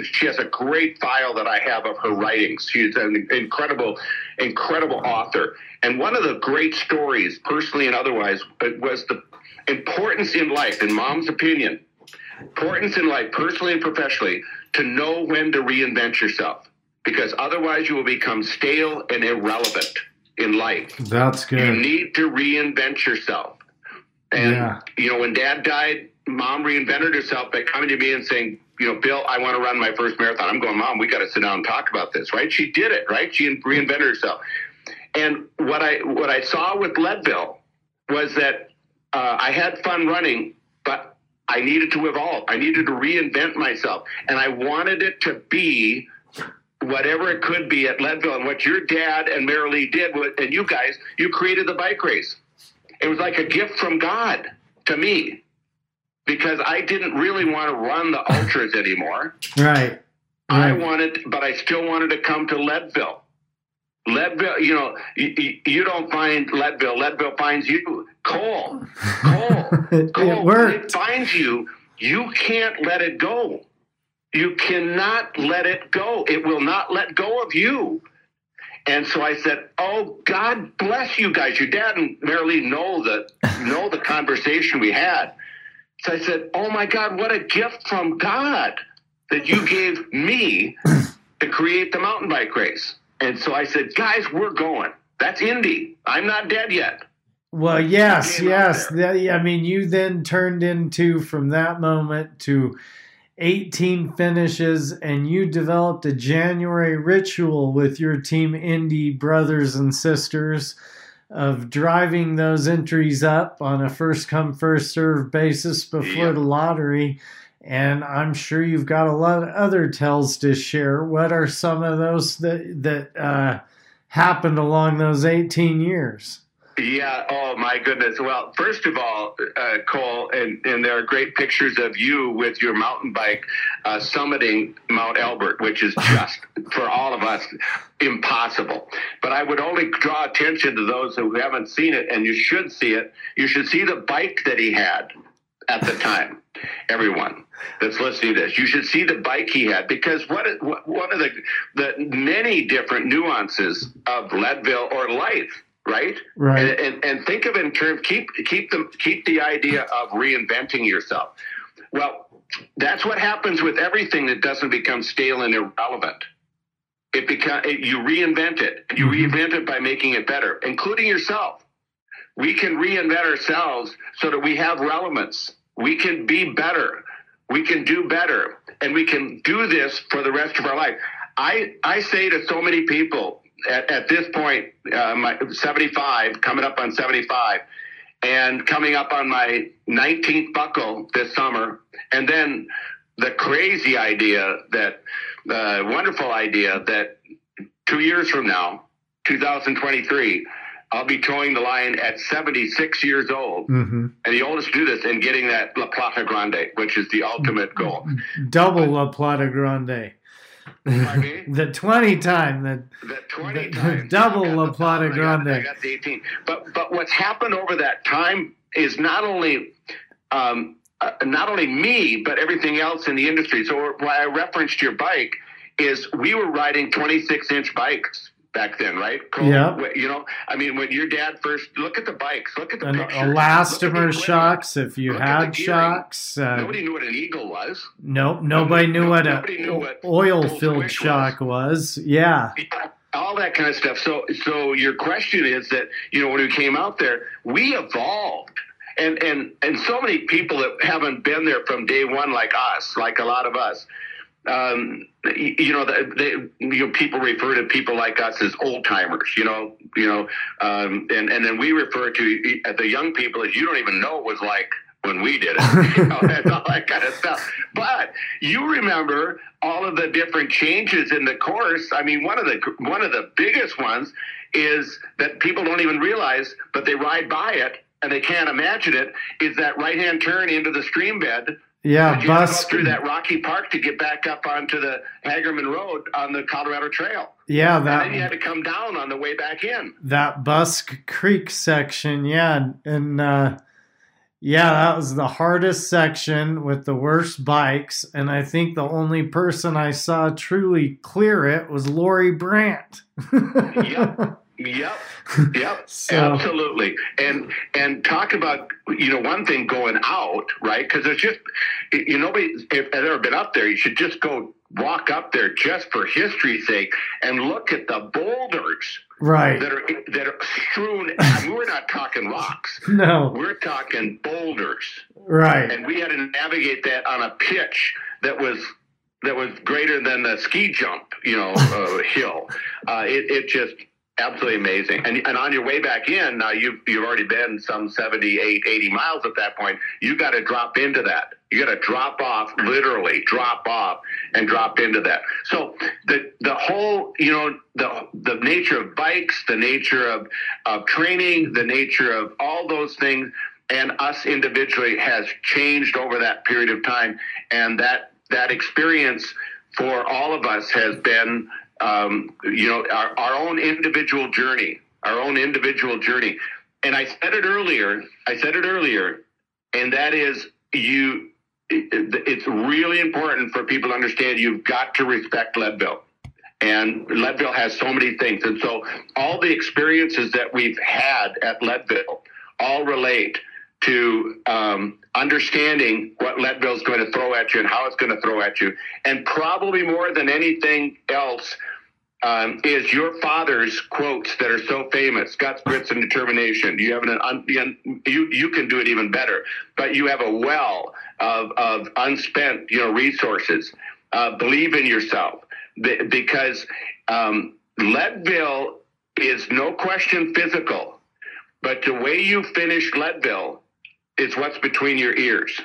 she has a great file that I have of her writings. She's an incredible author. And one of the great stories, personally and otherwise, was the importance in life, in mom's opinion, importance in life, personally and professionally, to know when to reinvent yourself, because otherwise you will become stale and irrelevant in life. That's good. You need to reinvent yourself. And, when Dad died, Mom reinvented herself by coming to me and saying, Bill, I want to run my first marathon. I'm going, Mom, we got to sit down and talk about this, right? She did it, right? She reinvented herself. And what I saw with Leadville was that I had fun running, but I needed to evolve. I needed to reinvent myself. And I wanted it to be whatever it could be at Leadville. And what your dad and Marilee did, and you guys, you created the bike race. It was like a gift from God to me because I didn't really want to run the ultras anymore. Right. But I still wanted to come to Leadville. Leadville, you don't find Leadville. Leadville finds you. Cole, it worked. It finds you. You can't let it go. You cannot let it go. It will not let go of you. And so I said, oh, God bless you guys. Your dad and Marilee know the conversation we had. So I said, oh, my God, what a gift from God that you gave me to create the mountain bike race. And so I said, guys, we're going. That's Indy. I'm not dead yet. Well, yes. I mean, you then turned into, from that moment to 18 finishes, and you developed a January ritual with your Team Indy brothers and sisters of driving those entries up on a first-come, first-served basis before the lottery. And I'm sure you've got a lot of other tells to share. What are some of those that happened along those 18 years? Yeah, oh my goodness. Well, first of all, Cole, and there are great pictures of you with your mountain bike summiting Mount Elbert, which is just, for all of us, impossible. But I would only draw attention to those who haven't seen it, and you should see it. You should see the bike that he had at the time. Everyone that's listening to this, you should see the bike he had, because one of the many different nuances of Leadville or life, right? And think of it in terms, keep the idea of reinventing yourself. Well, that's what happens with everything that doesn't become stale and irrelevant. You reinvent it. You reinvent it by making it better, including yourself. We can reinvent ourselves so that we have relevance. We can be better. We can do better. And we can do this for the rest of our life. I say to so many people at this point, 75, coming up on 75, and coming up on my 19th buckle this summer, and then the crazy idea, the wonderful idea that 2 years from now, 2023, I'll be towing the line at 76 years old, and the oldest to do this, and getting that La Plata Grande, which is the ultimate goal. Double La Plata Grande. I mean, the 20 time. The 20 time. Double La Plata Grande. I got the 18. But what's happened over that time is not only me, but everything else in the industry. So why I referenced your bike is we were riding 26-inch bikes back then, right? Cool. Yeah. You know, I mean, when your dad first, look at the bikes, look at the pictures. Elastomer shocks, if you had shocks. Nobody knew what an Eagle was. Nope. Nobody knew what oil-filled shock was. Yeah. All that kind of stuff. So your question is that, you know, when we came out there, we evolved. And so many people that haven't been there from day one, like us, like a lot of us, people refer to people like us as old timers, and then we refer to the young people as you don't even know was like when we did it, and all that kind of stuff. But you remember all of the different changes in the course. I mean, one of the biggest ones is that people don't even realize, but they ride by it and they can't imagine it, is that right-hand turn into the stream bed. Yeah, you bus through that rocky park to get back up onto the Hagerman Road on the Colorado Trail. Yeah, that. And then you had to come down on the way back in. That Busk Creek section, that was the hardest section with the worst bikes. And I think the only person I saw truly clear it was Lori Brandt. Yep. So. Absolutely. And talk about, one thing going out, right? Because there's just, nobody, if I've ever been up there, you should just go walk up there just for history's sake and look at the boulders. Right. That are strewn. I mean, we're not talking rocks. No. We're talking boulders. Right. And we had to navigate that on a pitch that was greater than the ski jump, hill. It just... absolutely amazing. And on your way back in, now you've already been some 78, 80 miles at that point. You got to drop into that. You got to drop off, literally drop off and drop into that. So the whole, the nature of bikes, the nature of training, the nature of all those things and us individually has changed over that period of time. And that experience for all of us has been our own individual journey, And I said it earlier, and that is it's really important for people to understand you've got to respect Leadville. And Leadville has so many things. And so all the experiences that we've had at Leadville all relate to understanding what Leadville's going to throw at you and how it's going to throw at you. And probably more than anything else is your father's quotes that are so famous, guts, grits, and determination. You have you can do it even better, but you have a well of unspent, resources. Believe in yourself. Because Leadville is no question physical, but the way you finish Leadville is what's between your ears.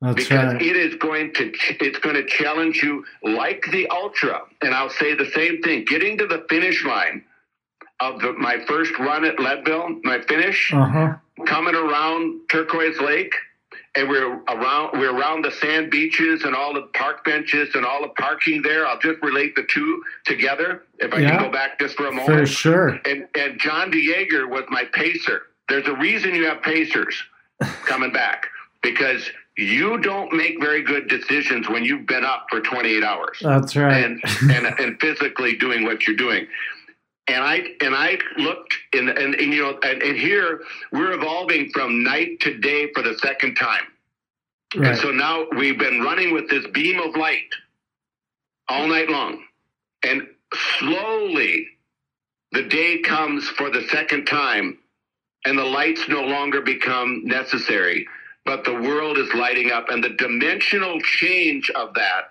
That's because right. It is going to challenge you like the ultra. And I'll say the same thing. Getting to the finish line of my first run at Leadville, my finish, coming around Turquoise Lake. And we're around the sand beaches and all the park benches and all the parking there. I'll just relate the two together if I can go back just for a moment. For sure. And John DeJager was my pacer. There's a reason you have pacers coming back, because you don't make very good decisions when you've been up for 28 hours. That's right. And physically doing what you're doing. And I looked and here we're evolving from night to day for the second time. Right. And so now we've been running with this beam of light all night long. And slowly the day comes for the second time and the lights no longer become necessary, but the world is lighting up, and the dimensional change of that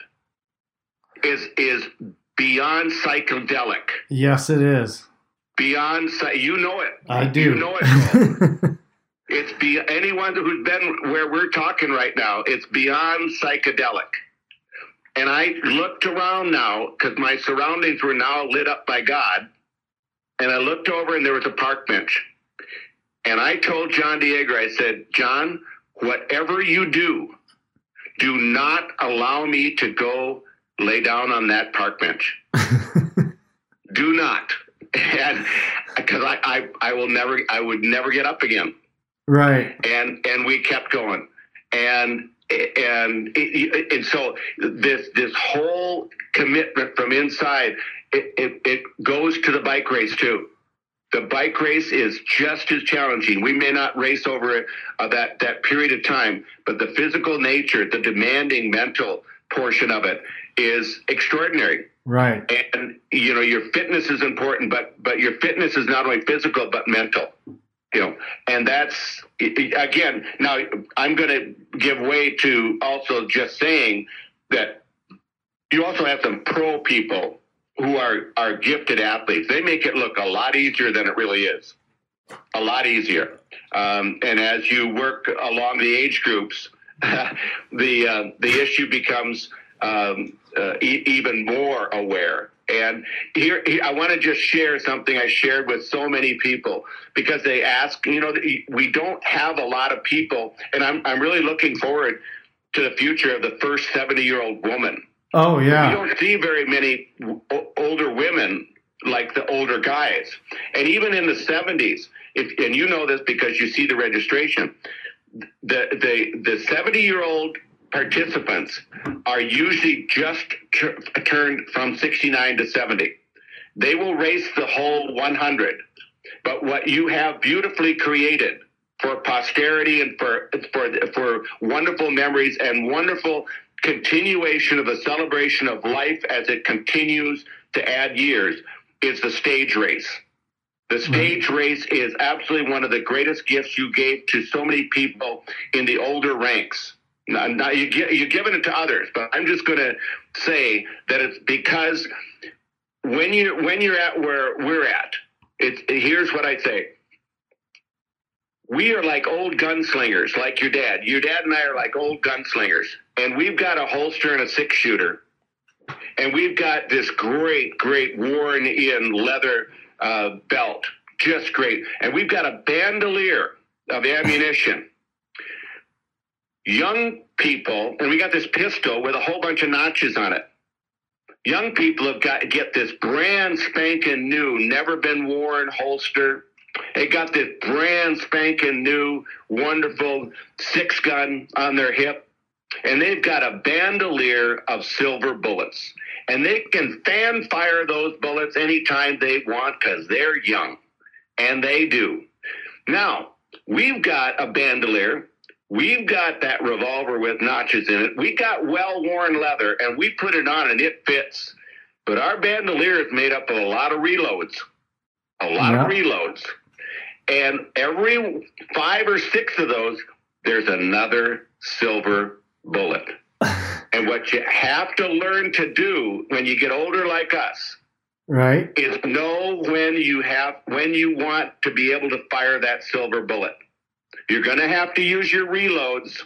is beyond psychedelic. Yes, it is. Beyond, you know it. I do. You know it. It's anyone who's been where we're talking right now, it's beyond psychedelic. And I looked around now, because my surroundings were now lit up by God, and I looked over and there was a park bench. And I told John DeJager, I said, John, whatever you do, do not allow me to go lay down on that park bench. Do not. And because I would never get up again. Right. And we kept going. And so this whole commitment from inside, it goes to the bike race too. The bike race is just as challenging. We may not race over that period of time, but the physical nature, the demanding mental portion of it is extraordinary. Right. And your fitness is important, but your fitness is not only physical but mental. And that's, again, now I'm going to give way to also just saying that you also have some pro people who are gifted athletes. They make it look a lot easier than it really is. A lot easier. And as you work along the age groups, the issue becomes even more aware. And here I want to just share something I shared with so many people, because they ask, we don't have a lot of people, and I'm really looking forward to the future of the first 70-year-old woman. Oh, yeah. You don't see very many older women like the older guys. And even in the 70s, and you know this because you see the registration, the 70-year-old participants are usually just turned from 69 to 70. They will race the whole 100. But what you have beautifully created for posterity and for wonderful memories and wonderful continuation of the celebration of life as it continues to add years is the stage race. The stage race is absolutely one of the greatest gifts you gave to so many people in the older ranks. Now you're giving it to others, but I'm just going to say that it's because when you're at where we're at, here's what I say. We are like old gunslingers, like your dad. Your dad and I are like old gunslingers, and we've got a holster and a 6-shooter, and we've got this great, great worn-in leather belt, just great. And we've got a bandolier of ammunition. Young people, and we got this pistol with a whole bunch of notches on it. Young people have got to get this brand spanking new, never been worn holster. They got this brand spanking new, wonderful 6-gun on their hip. and they've got a bandolier of silver bullets, and they can fan fire those bullets anytime they want because they're young, and they do. Now, we've got a bandolier. We've got that revolver with notches in it. We got well-worn leather, and we put it on, and it fits. But our bandolier is made up of a lot of reloads, And every 5 or 6 of those, there's another silver bullet. And what you have to learn to do when you get older like us, right, is know when you want to be able to fire that silver bullet. You're going to have to use your reloads,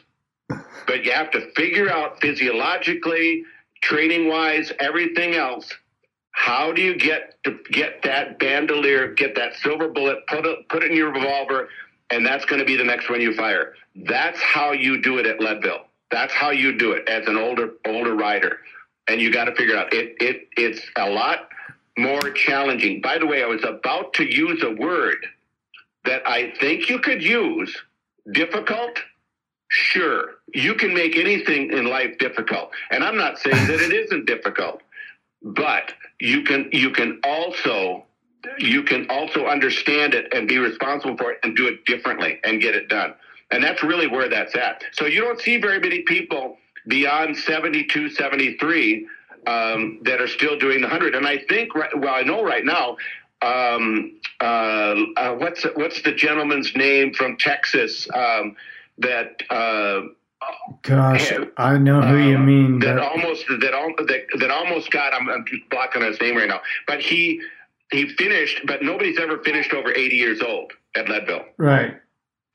but you have to figure out physiologically, training-wise, everything else, how do you get that bandolier, get that silver bullet, put it in your revolver, and that's going to be the next one you fire. That's how you do it at Leadville. That's how you do it as an older rider, and you got to figure it out. It's a lot more challenging. By the way, I was about to use a word that I think you could use. Difficult? Sure. You can make anything in life difficult. And I'm not saying that it isn't difficult, but you can also understand it and be responsible for it and do it differently and get it done. And that's really where that's at. So you don't see very many people beyond 72, 73 that are still doing the 100. And I think, I know right now, what's the gentleman's name from Texas I know who you mean. That almost got. I'm blocking his name right now. But he finished. But nobody's ever finished over 80 years old at Leadville. Right.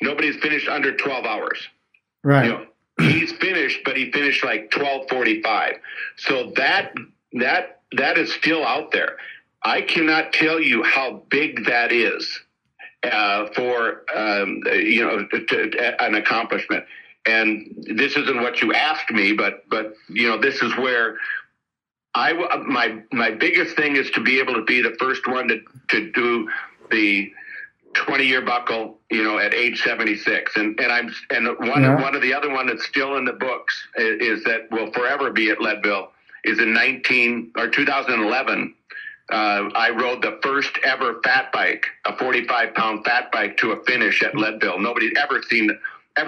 Nobody's finished under 12 hours. Right. You know, he's finished, but he finished like 12:45. So that is still out there. I cannot tell you how big that is for an accomplishment. And this isn't what you asked me, but you know, this is where my biggest thing is to be able to be the first one to do the 20-year buckle, you know, at age 76. One of the other one that's still in the books is that will forever be at Leadville is in 2011. I rode the first ever fat bike, a 45-pound fat bike, to a finish at Leadville. Nobody's ever seen. Fat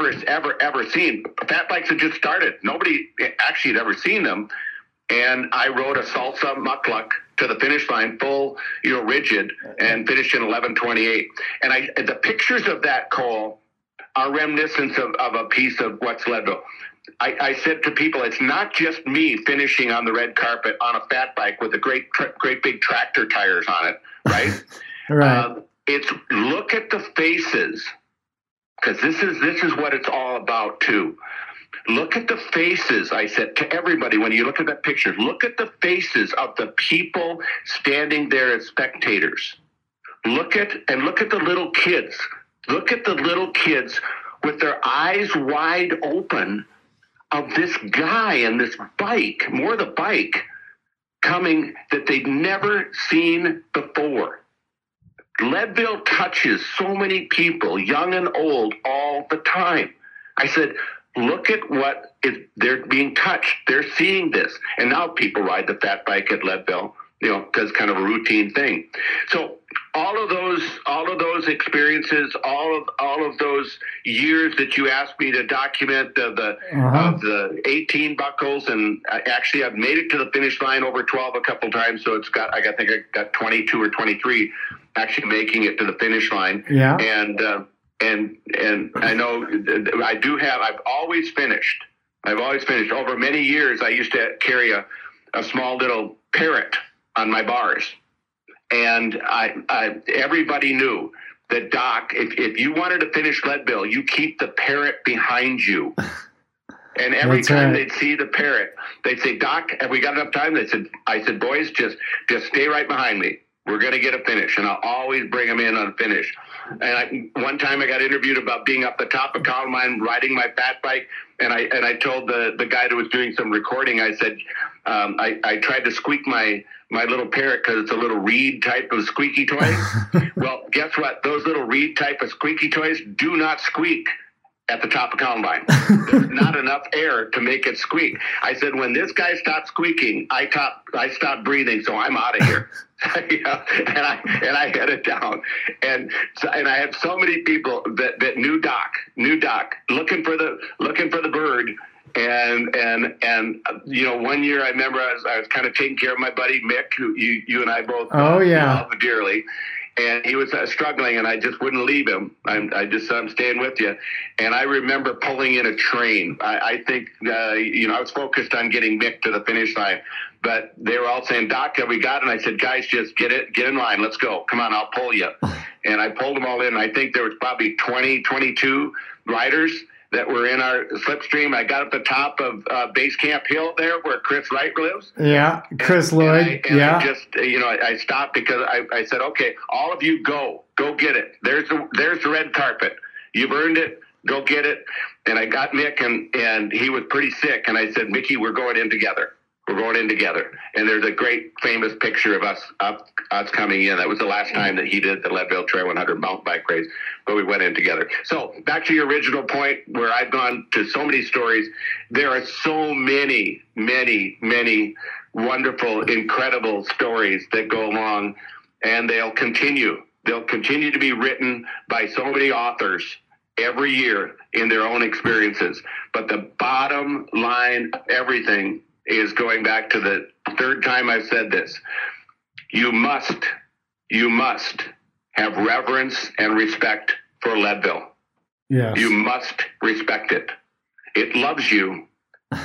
bikes had just started. Nobody actually had ever seen them. And I rode a salsa mukluk to the finish line, full, you know, rigid, and finished in 11:28. And the pictures of that, Cole, are reminiscent of a piece of what's Leadville. I said to people, it's not just me finishing on the red carpet on a fat bike with a great big tractor tires on it, right? Right. It's look at the faces, because this is what it's all about too. Look at the faces, I said to everybody, when you look at that picture, look at the faces of the people standing there as spectators. Look at the little kids. Look at the little kids with their eyes wide open of this guy and this bike, more the bike, coming that they'd never seen before. Leadville touches so many people, young and old, all the time. I said, look at what they're being touched. They're seeing this. And now people ride the fat bike at Leadville, you know, because kind of a routine thing. So all of those experiences, all of those years that you asked me to document of the 18 buckles, and actually I've made it to the finish line over 12 a couple times, so I think I got 22 or 23 actually making it to the finish line. Yeah. And I know I do have. I've always finished over many years. I used to carry a small little parrot on my bars. And everybody knew that, Doc, if you wanted to finish Leadville, you keep the parrot behind you. And every time they'd see the parrot, they'd say, Doc, have we got enough time? I said, boys, just stay right behind me. We're going to get a finish. And I'll always bring them in on a finish. And one time I got interviewed about being up the top of Columbine, riding my fat bike. And I told the guy that was doing some recording, I said, I tried to squeak my little parrot because it's a little reed type of squeaky toy. Well, guess what? Those little reed type of squeaky toys do not squeak. at the top of Columbine. There's not enough air to make it squeak. I said, when this guy stopped squeaking, I stopped breathing, so I'm out of here. Yeah, and I headed down, and I have so many people that knew Doc, looking for the bird. And you know, one year I remember I was kind of taking care of my buddy Mick, who you and I both love dearly, and he was struggling, and I just wouldn't leave him. I just said, I'm staying with you. And I remember pulling in a train. I think you know, I was focused on getting Mick to the finish line, but they were all saying, "Doc, have we got it?" And I said, "Guys, just get in line. Let's go. Come on, I'll pull you." And I pulled them all in. I think there was probably 22 riders that were in our slipstream. I got up the top of Base Camp Hill there where Chris Wright lives. Yeah, Chris Lloyd. I just, you know, I stopped because I said, okay, all of you go get it. There's the red carpet. You've earned it. Go get it. And I got Mick, and he was pretty sick. And I said, Mickey, we're going in together. We're going in together. And there's a great famous picture of us coming in. That was the last time that he did the Leadville Trail 100 mountain bike race, but we went in together. So back to your original point where I've gone to so many stories. There are so many, many, many wonderful, incredible stories that go along, and they'll continue. They'll continue to be written by so many authors every year in their own experiences. But the bottom line of everything is going back to the third time I've said this. You must have reverence and respect for Leadville. Yes. You must respect it. It loves you,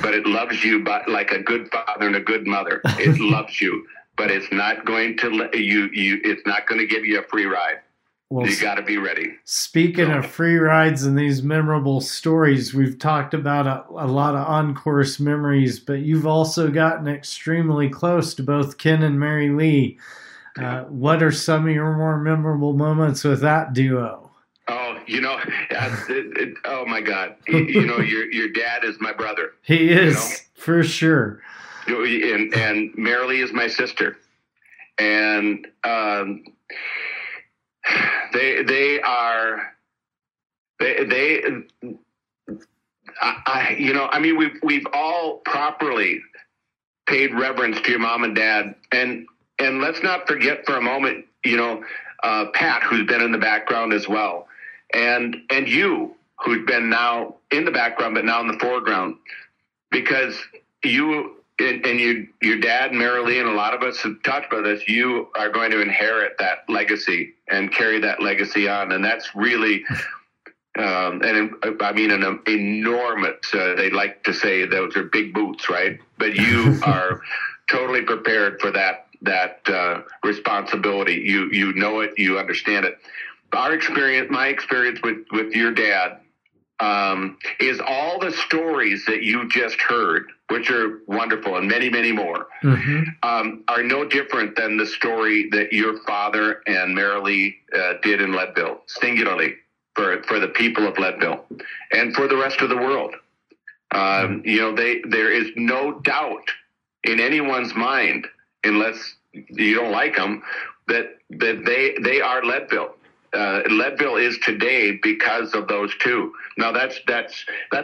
but it loves you like a good father and a good mother. It loves you, but it's not going to let you it's not going to give you a free ride. Well, you got to be ready. Speaking of free rides and these memorable stories, we've talked about a lot of on-course memories, but you've also gotten extremely close to both Ken and Marilee. What are some of your more memorable moments with that duo? Oh, you know, oh my God. You know, your dad is my brother. He is, for sure. And Marilee is my sister. And, we've all properly paid reverence to your mom and dad. And let's not forget for a moment, you know, Pat, who's been in the background as well. And you, who's been now in the background, but now in the foreground, because you and your dad, Marilee, and a lot of us have talked about this. You are going to inherit that legacy and carry that legacy on. And that's really, an enormous, they like to say those are big boots, right? But you are totally prepared for that responsibility. You know it, you understand it. My experience with your dad, is all the stories that you just heard, which are wonderful, and many, many more, are no different than the story that your father and Marilee did in Leadville, singularly for the people of Leadville and for the rest of the world. You know, there is no doubt in anyone's mind, unless you don't like them, that they are Leadville. Leadville is today because of those two. Now that's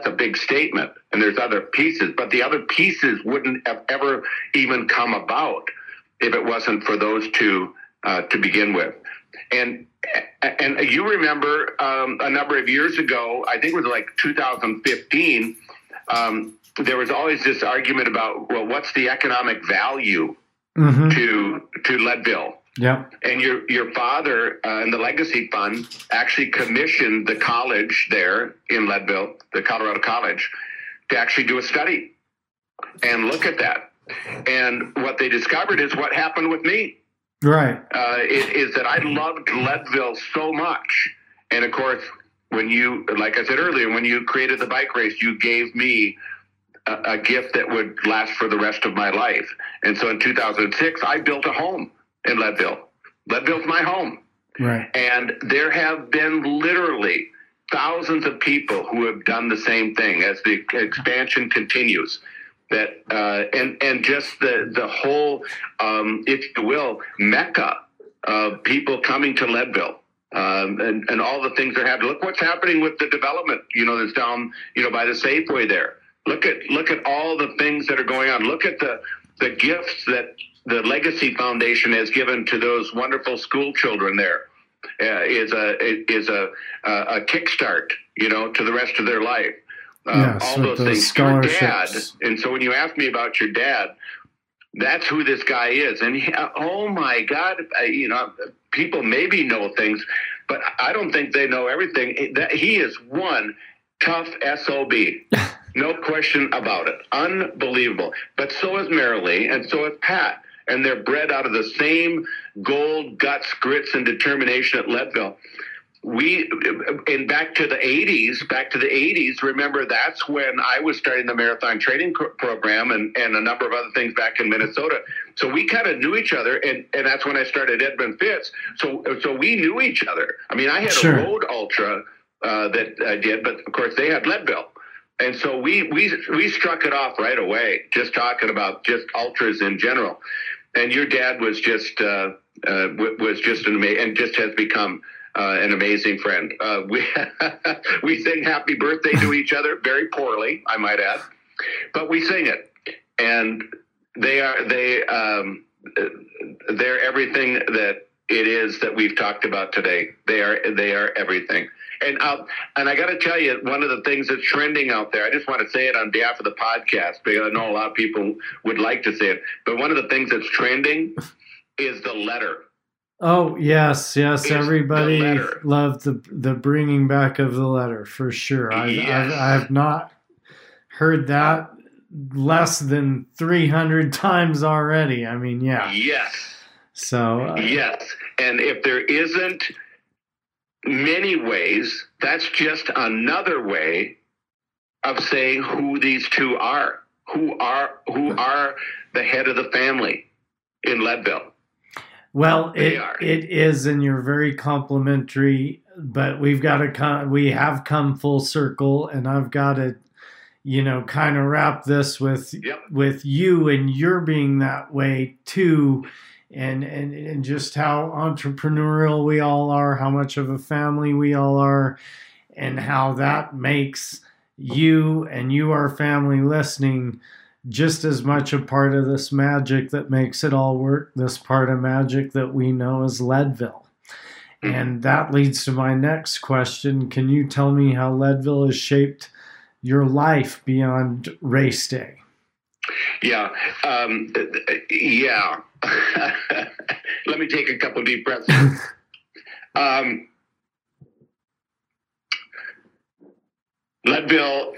a big statement, and there's other pieces, but the other pieces wouldn't have ever even come about if it wasn't for those two to begin with. And you remember a number of years ago, I think it was like 2015, there was always this argument about, well, what's the economic value to Leadville? Yeah, and your father and the Legacy Fund actually commissioned the college there in Leadville, the Colorado College, to actually do a study and look at that. And what they discovered is what happened with me. Right. Is that I loved Leadville so much. And of course, when you, like I said earlier, when you created the bike race, you gave me a gift that would last for the rest of my life. And so in 2006, I built a home in Leadville. Leadville's my home. Right. And there have been literally thousands of people who have done the same thing as the expansion continues. That and just the whole, if you will, mecca of people coming to Leadville and all the things that happen. Look what's happening with the development, that's down, by the Safeway there. Look at all the things that are going on. Look at the gifts that the Legacy Foundation has given to those wonderful school children there. Is a kickstart, to the rest of their life. All those things. Scholarships. Your dad, and so when you ask me about your dad, that's who this guy is. And oh my God, people maybe know things, but I don't think they know everything. He is one tough SOB. No question about it. Unbelievable. But so is Marilee, and so is Pat. And they're bred out of the same gold, guts, grits, and determination at Leadville. Back to the 80s, remember, that's when I was starting the marathon training program and a number of other things back in Minnesota. So we kind of knew each other, and that's when I started Edmund Fitz. So we knew each other. I mean, I had a road ultra that I did, but of course they had Leadville. And so we struck it off right away, just talking about just ultras in general. And your dad was just an amazing, and just has become an amazing friend. We sing happy birthday to each other very poorly, I might add, but we sing it. And they're everything that it is that we've talked about today. They are everything. And I got to tell you, one of the things that's trending out there, I just want to say it on behalf of the podcast, because I know a lot of people would like to say it, but one of the things that's trending is the letter. Oh, yes. Everybody loved the bringing back of the letter, for sure. I've not heard that less than 300 times already. I mean, yeah. Yes. So. Yes. And if there isn't many ways, that's just another way of saying who these two are, who are the head of the family in Leadville. Well, it is, and you're very complimentary, but we have come full circle, and I've got to, kind of wrap this with you and your being that way too. And just how entrepreneurial we all are, how much of a family we all are, and how that makes you and our family listening just as much a part of this magic that makes it all work, this part of magic that we know as Leadville. And that leads to my next question. Can you tell me how Leadville has shaped your life beyond race day? Yeah. Let me take a couple deep breaths. Leadville,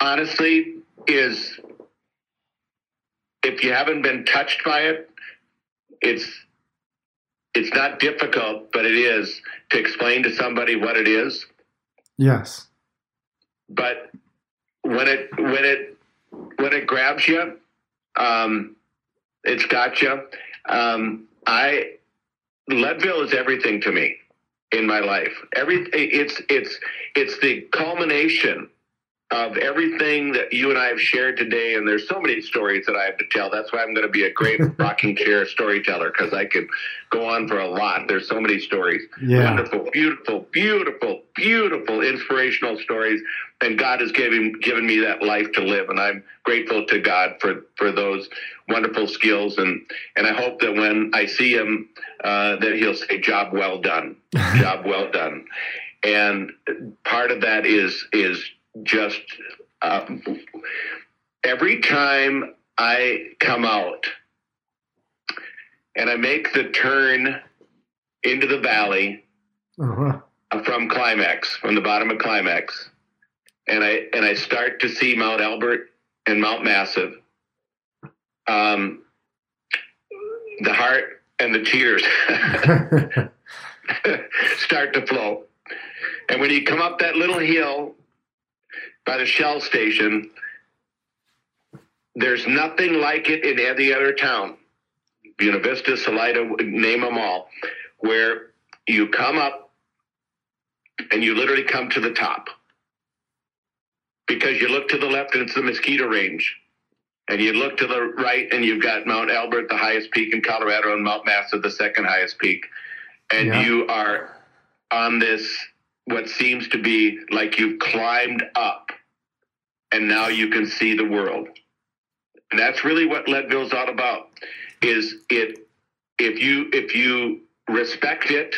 honestly, is, if you haven't been touched by it, it's not difficult, but it is to explain to somebody what it is. Yes. But when it grabs you, it's got you. Leadville is everything to me in my life. It's the culmination of everything that you and I have shared today, and there's so many stories that I have to tell. That's why I'm going to be a great rocking chair storyteller, because I could go on for a lot. There's so many stories. Yeah. Wonderful, beautiful, inspirational stories. And God has given me that life to live, and I'm grateful to God for those wonderful skills. And I hope that when I see him, that he'll say, "Job well done, job well done." And part of that is just every time I come out and I make the turn into the valley from the bottom of Climax, and I start to see Mount Elbert and Mount Massive, the heart and the tears start to flow. And when you come up that little hill by the Shell station, there's nothing like it in any other town. Buena Vista, Salida, name them all, where you come up and you literally come to the top, because you look to the left and it's the Mosquito Range. And you look to the right and you've got Mount Elbert, the highest peak in Colorado, and Mount Massive, the second highest peak. And you are on this, what seems to be like you've climbed up and now you can see the world. And that's really what Leadville's all about, is it, if you respect it,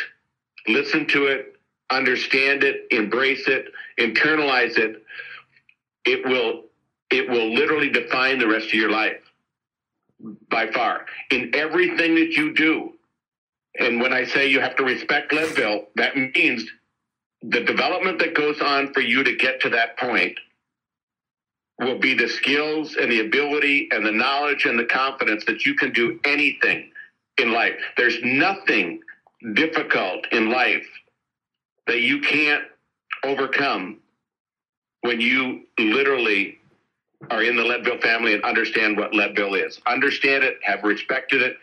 listen to it, understand it, embrace it, internalize it, it will literally define the rest of your life by far in everything that you do. And when I say you have to respect Leadville, that means the development that goes on for you to get to that point will be the skills and the ability and the knowledge and the confidence that you can do anything in life. There's nothing difficult in life that you can't overcome when you literally are in the Leadville family and understand what Leadville is. Understand it, have respected it.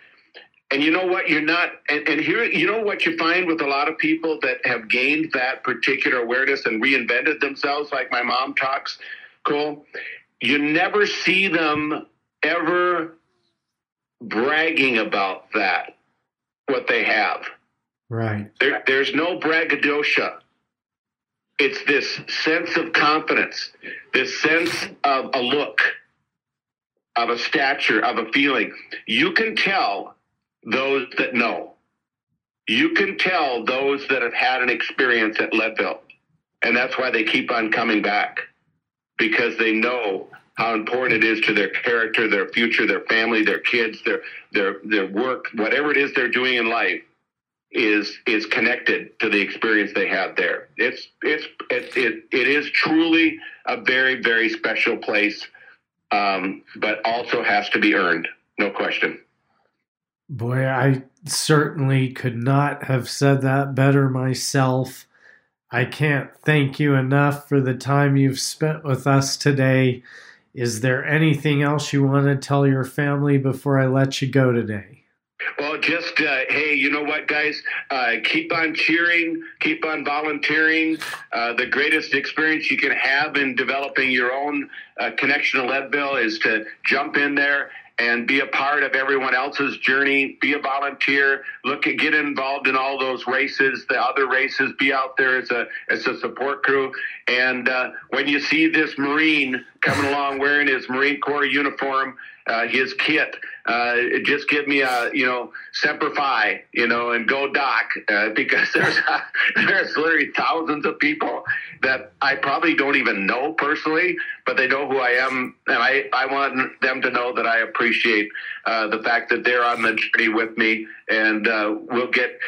And you know what? You're not, and here, you know what you find with a lot of people that have gained that particular awareness and reinvented themselves, like my mom talks, Cole? You never see them ever bragging about that, what they have. Right. There's no braggadocio. It's this sense of confidence, this sense of a look, of a stature, of a feeling. You can tell those that know. You can tell those that have had an experience at Leadville. And that's why they keep on coming back, because they know how important it is to their character, their future, their family, their kids, their work, whatever it is they're doing in life is connected to the experience they had there. It is truly a very, very special place, but also has to be earned, no question. Boy, I certainly could not have said that better myself. I can't thank you enough for the time you've spent with us today. Is there anything else you want to tell your family before I let you go today? Well, just, hey, you know what, guys? Keep on cheering. Keep on volunteering. The greatest experience you can have in developing your own connection to Leadville is to jump in there and be a part of everyone else's journey. Be a volunteer. Get involved in all those races, the other races. Be out there as a support crew. And when you see this Marine coming along wearing his Marine Corps uniform, his kit, just give me a, Semper Fi, and go Doc, because there's literally thousands of people that I probably don't even know personally, but they know who I am. And I want them to know that I appreciate the fact that they're on the journey with me, and we'll get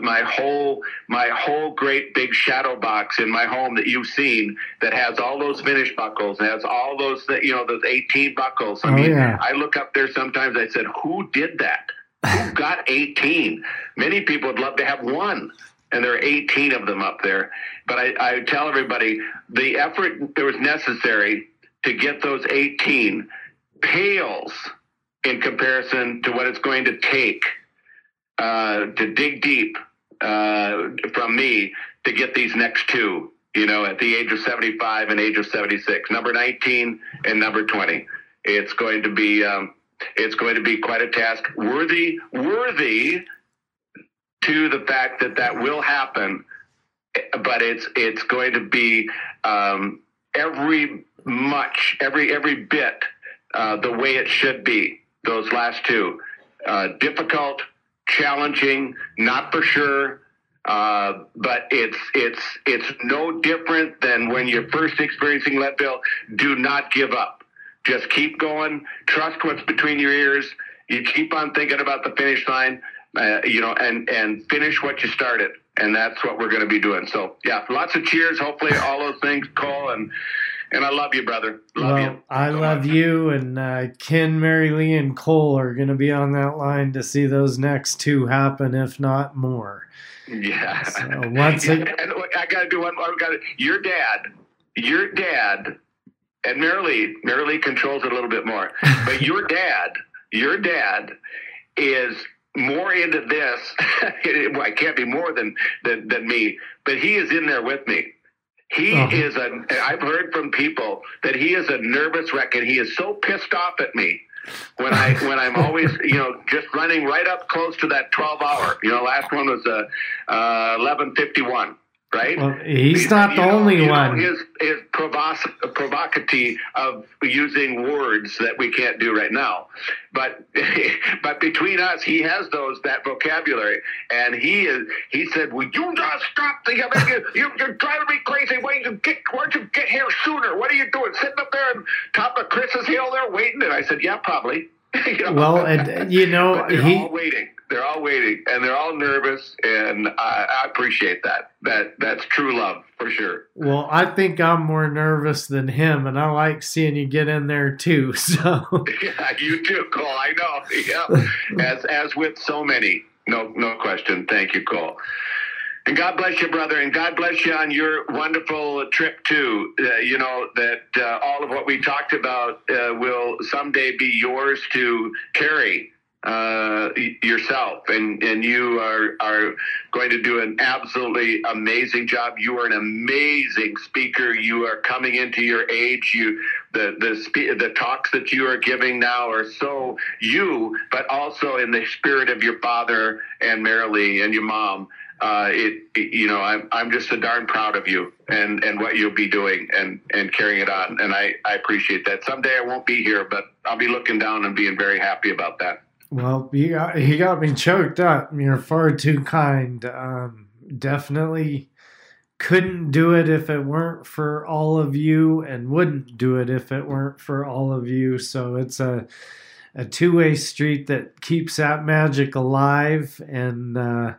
my whole great big shadow box in my home that you've seen that has all those finish buckles, has all those, those 18 buckles. I look up there sometimes. I said, who did that? Who got 18? Many people would love to have one, and there are 18 of them up there. But I tell everybody the effort that was necessary to get those 18 pales in comparison to what it's going to take to dig deep from me to get these next two, at the age of 75 and age of 76, number 19 and number 20. It's going to be quite a task, worthy to the fact that will happen, but it's going to be every bit the way it should be. Those last two, difficult, challenging, not for sure, but it's no different than when you're first experiencing Leadville. Do not give up. Just keep going. Trust what's between your ears. You keep on thinking about the finish line, and finish what you started. And that's what we're going to be doing. So, yeah, lots of cheers. Hopefully all those things, Cole. And I love you, brother. Love you. I love you. And Ken, Marilee, and Cole are going to be on that line to see those next two happen, if not more. Yeah. So I got to do one more. Your dad. And Marilee controls it a little bit more. But your dad is more into this. Well, it can't be more than me, but he is in there with me. He is a, I've heard from people that he is a nervous wreck, and he is so pissed off at me when I, when I'm always, you know, just running right up close to that 12 hour, you know, last one was 11:51, right? Well, he's not the only one. His provocative of using words that we can't do right now. But between us, he has that vocabulary, and he said, "Will you not stop? You're driving me crazy. Why don't you get here sooner? What are you doing? Sitting up there on top of Chris's hill there waiting?" And I said, "Yeah, probably." You know? Well, and you know, all waiting. They're all waiting, and they're all nervous, and I appreciate that. That's true love for sure. Well, I think I'm more nervous than him, and I like seeing you get in there too. So yeah, you too, Cole. I know. Yeah, as with so many. No question. Thank you, Cole. And God bless you, brother, and God bless you on your wonderful trip too. You know that all of what we talked about will someday be yours to carry. Yourself, and you are going to do an absolutely amazing job. You are an amazing speaker. You are coming into your age. The talks that you are giving now are so you, but also in the spirit of your father and Marilee and your mom. I'm just so darn proud of you and what you'll be doing and carrying it on. And I appreciate that. Someday I won't be here, but I'll be looking down and being very happy about that. Well, he got me choked up. You're far too kind. Definitely couldn't do it if it weren't for all of you, and wouldn't do it if it weren't for all of you. So it's a two-way street that keeps that magic alive. And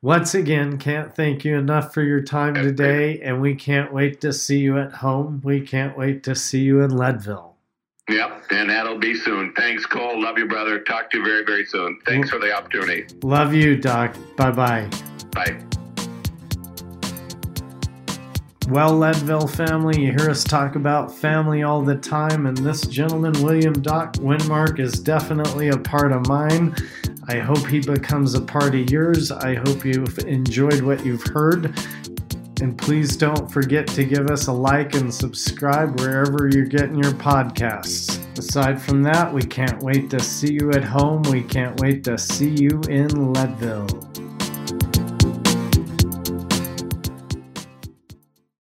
once again, can't thank you enough for your time today. And we can't wait to see you at home. We can't wait to see you in Leadville. Yep, and that'll be soon. Thanks, Cole. Love you, brother. Talk to you very, very soon. Thanks for the opportunity. Love you, Doc. Bye-bye. Bye. Well, Leadville family, you hear us talk about family all the time, and this gentleman, William Doc Winmark, is definitely a part of mine. I hope he becomes a part of yours. I hope you've enjoyed what you've heard. And please don't forget to give us a like and subscribe wherever you're getting your podcasts. Aside from that, we can't wait to see you at home. We can't wait to see you in Leadville.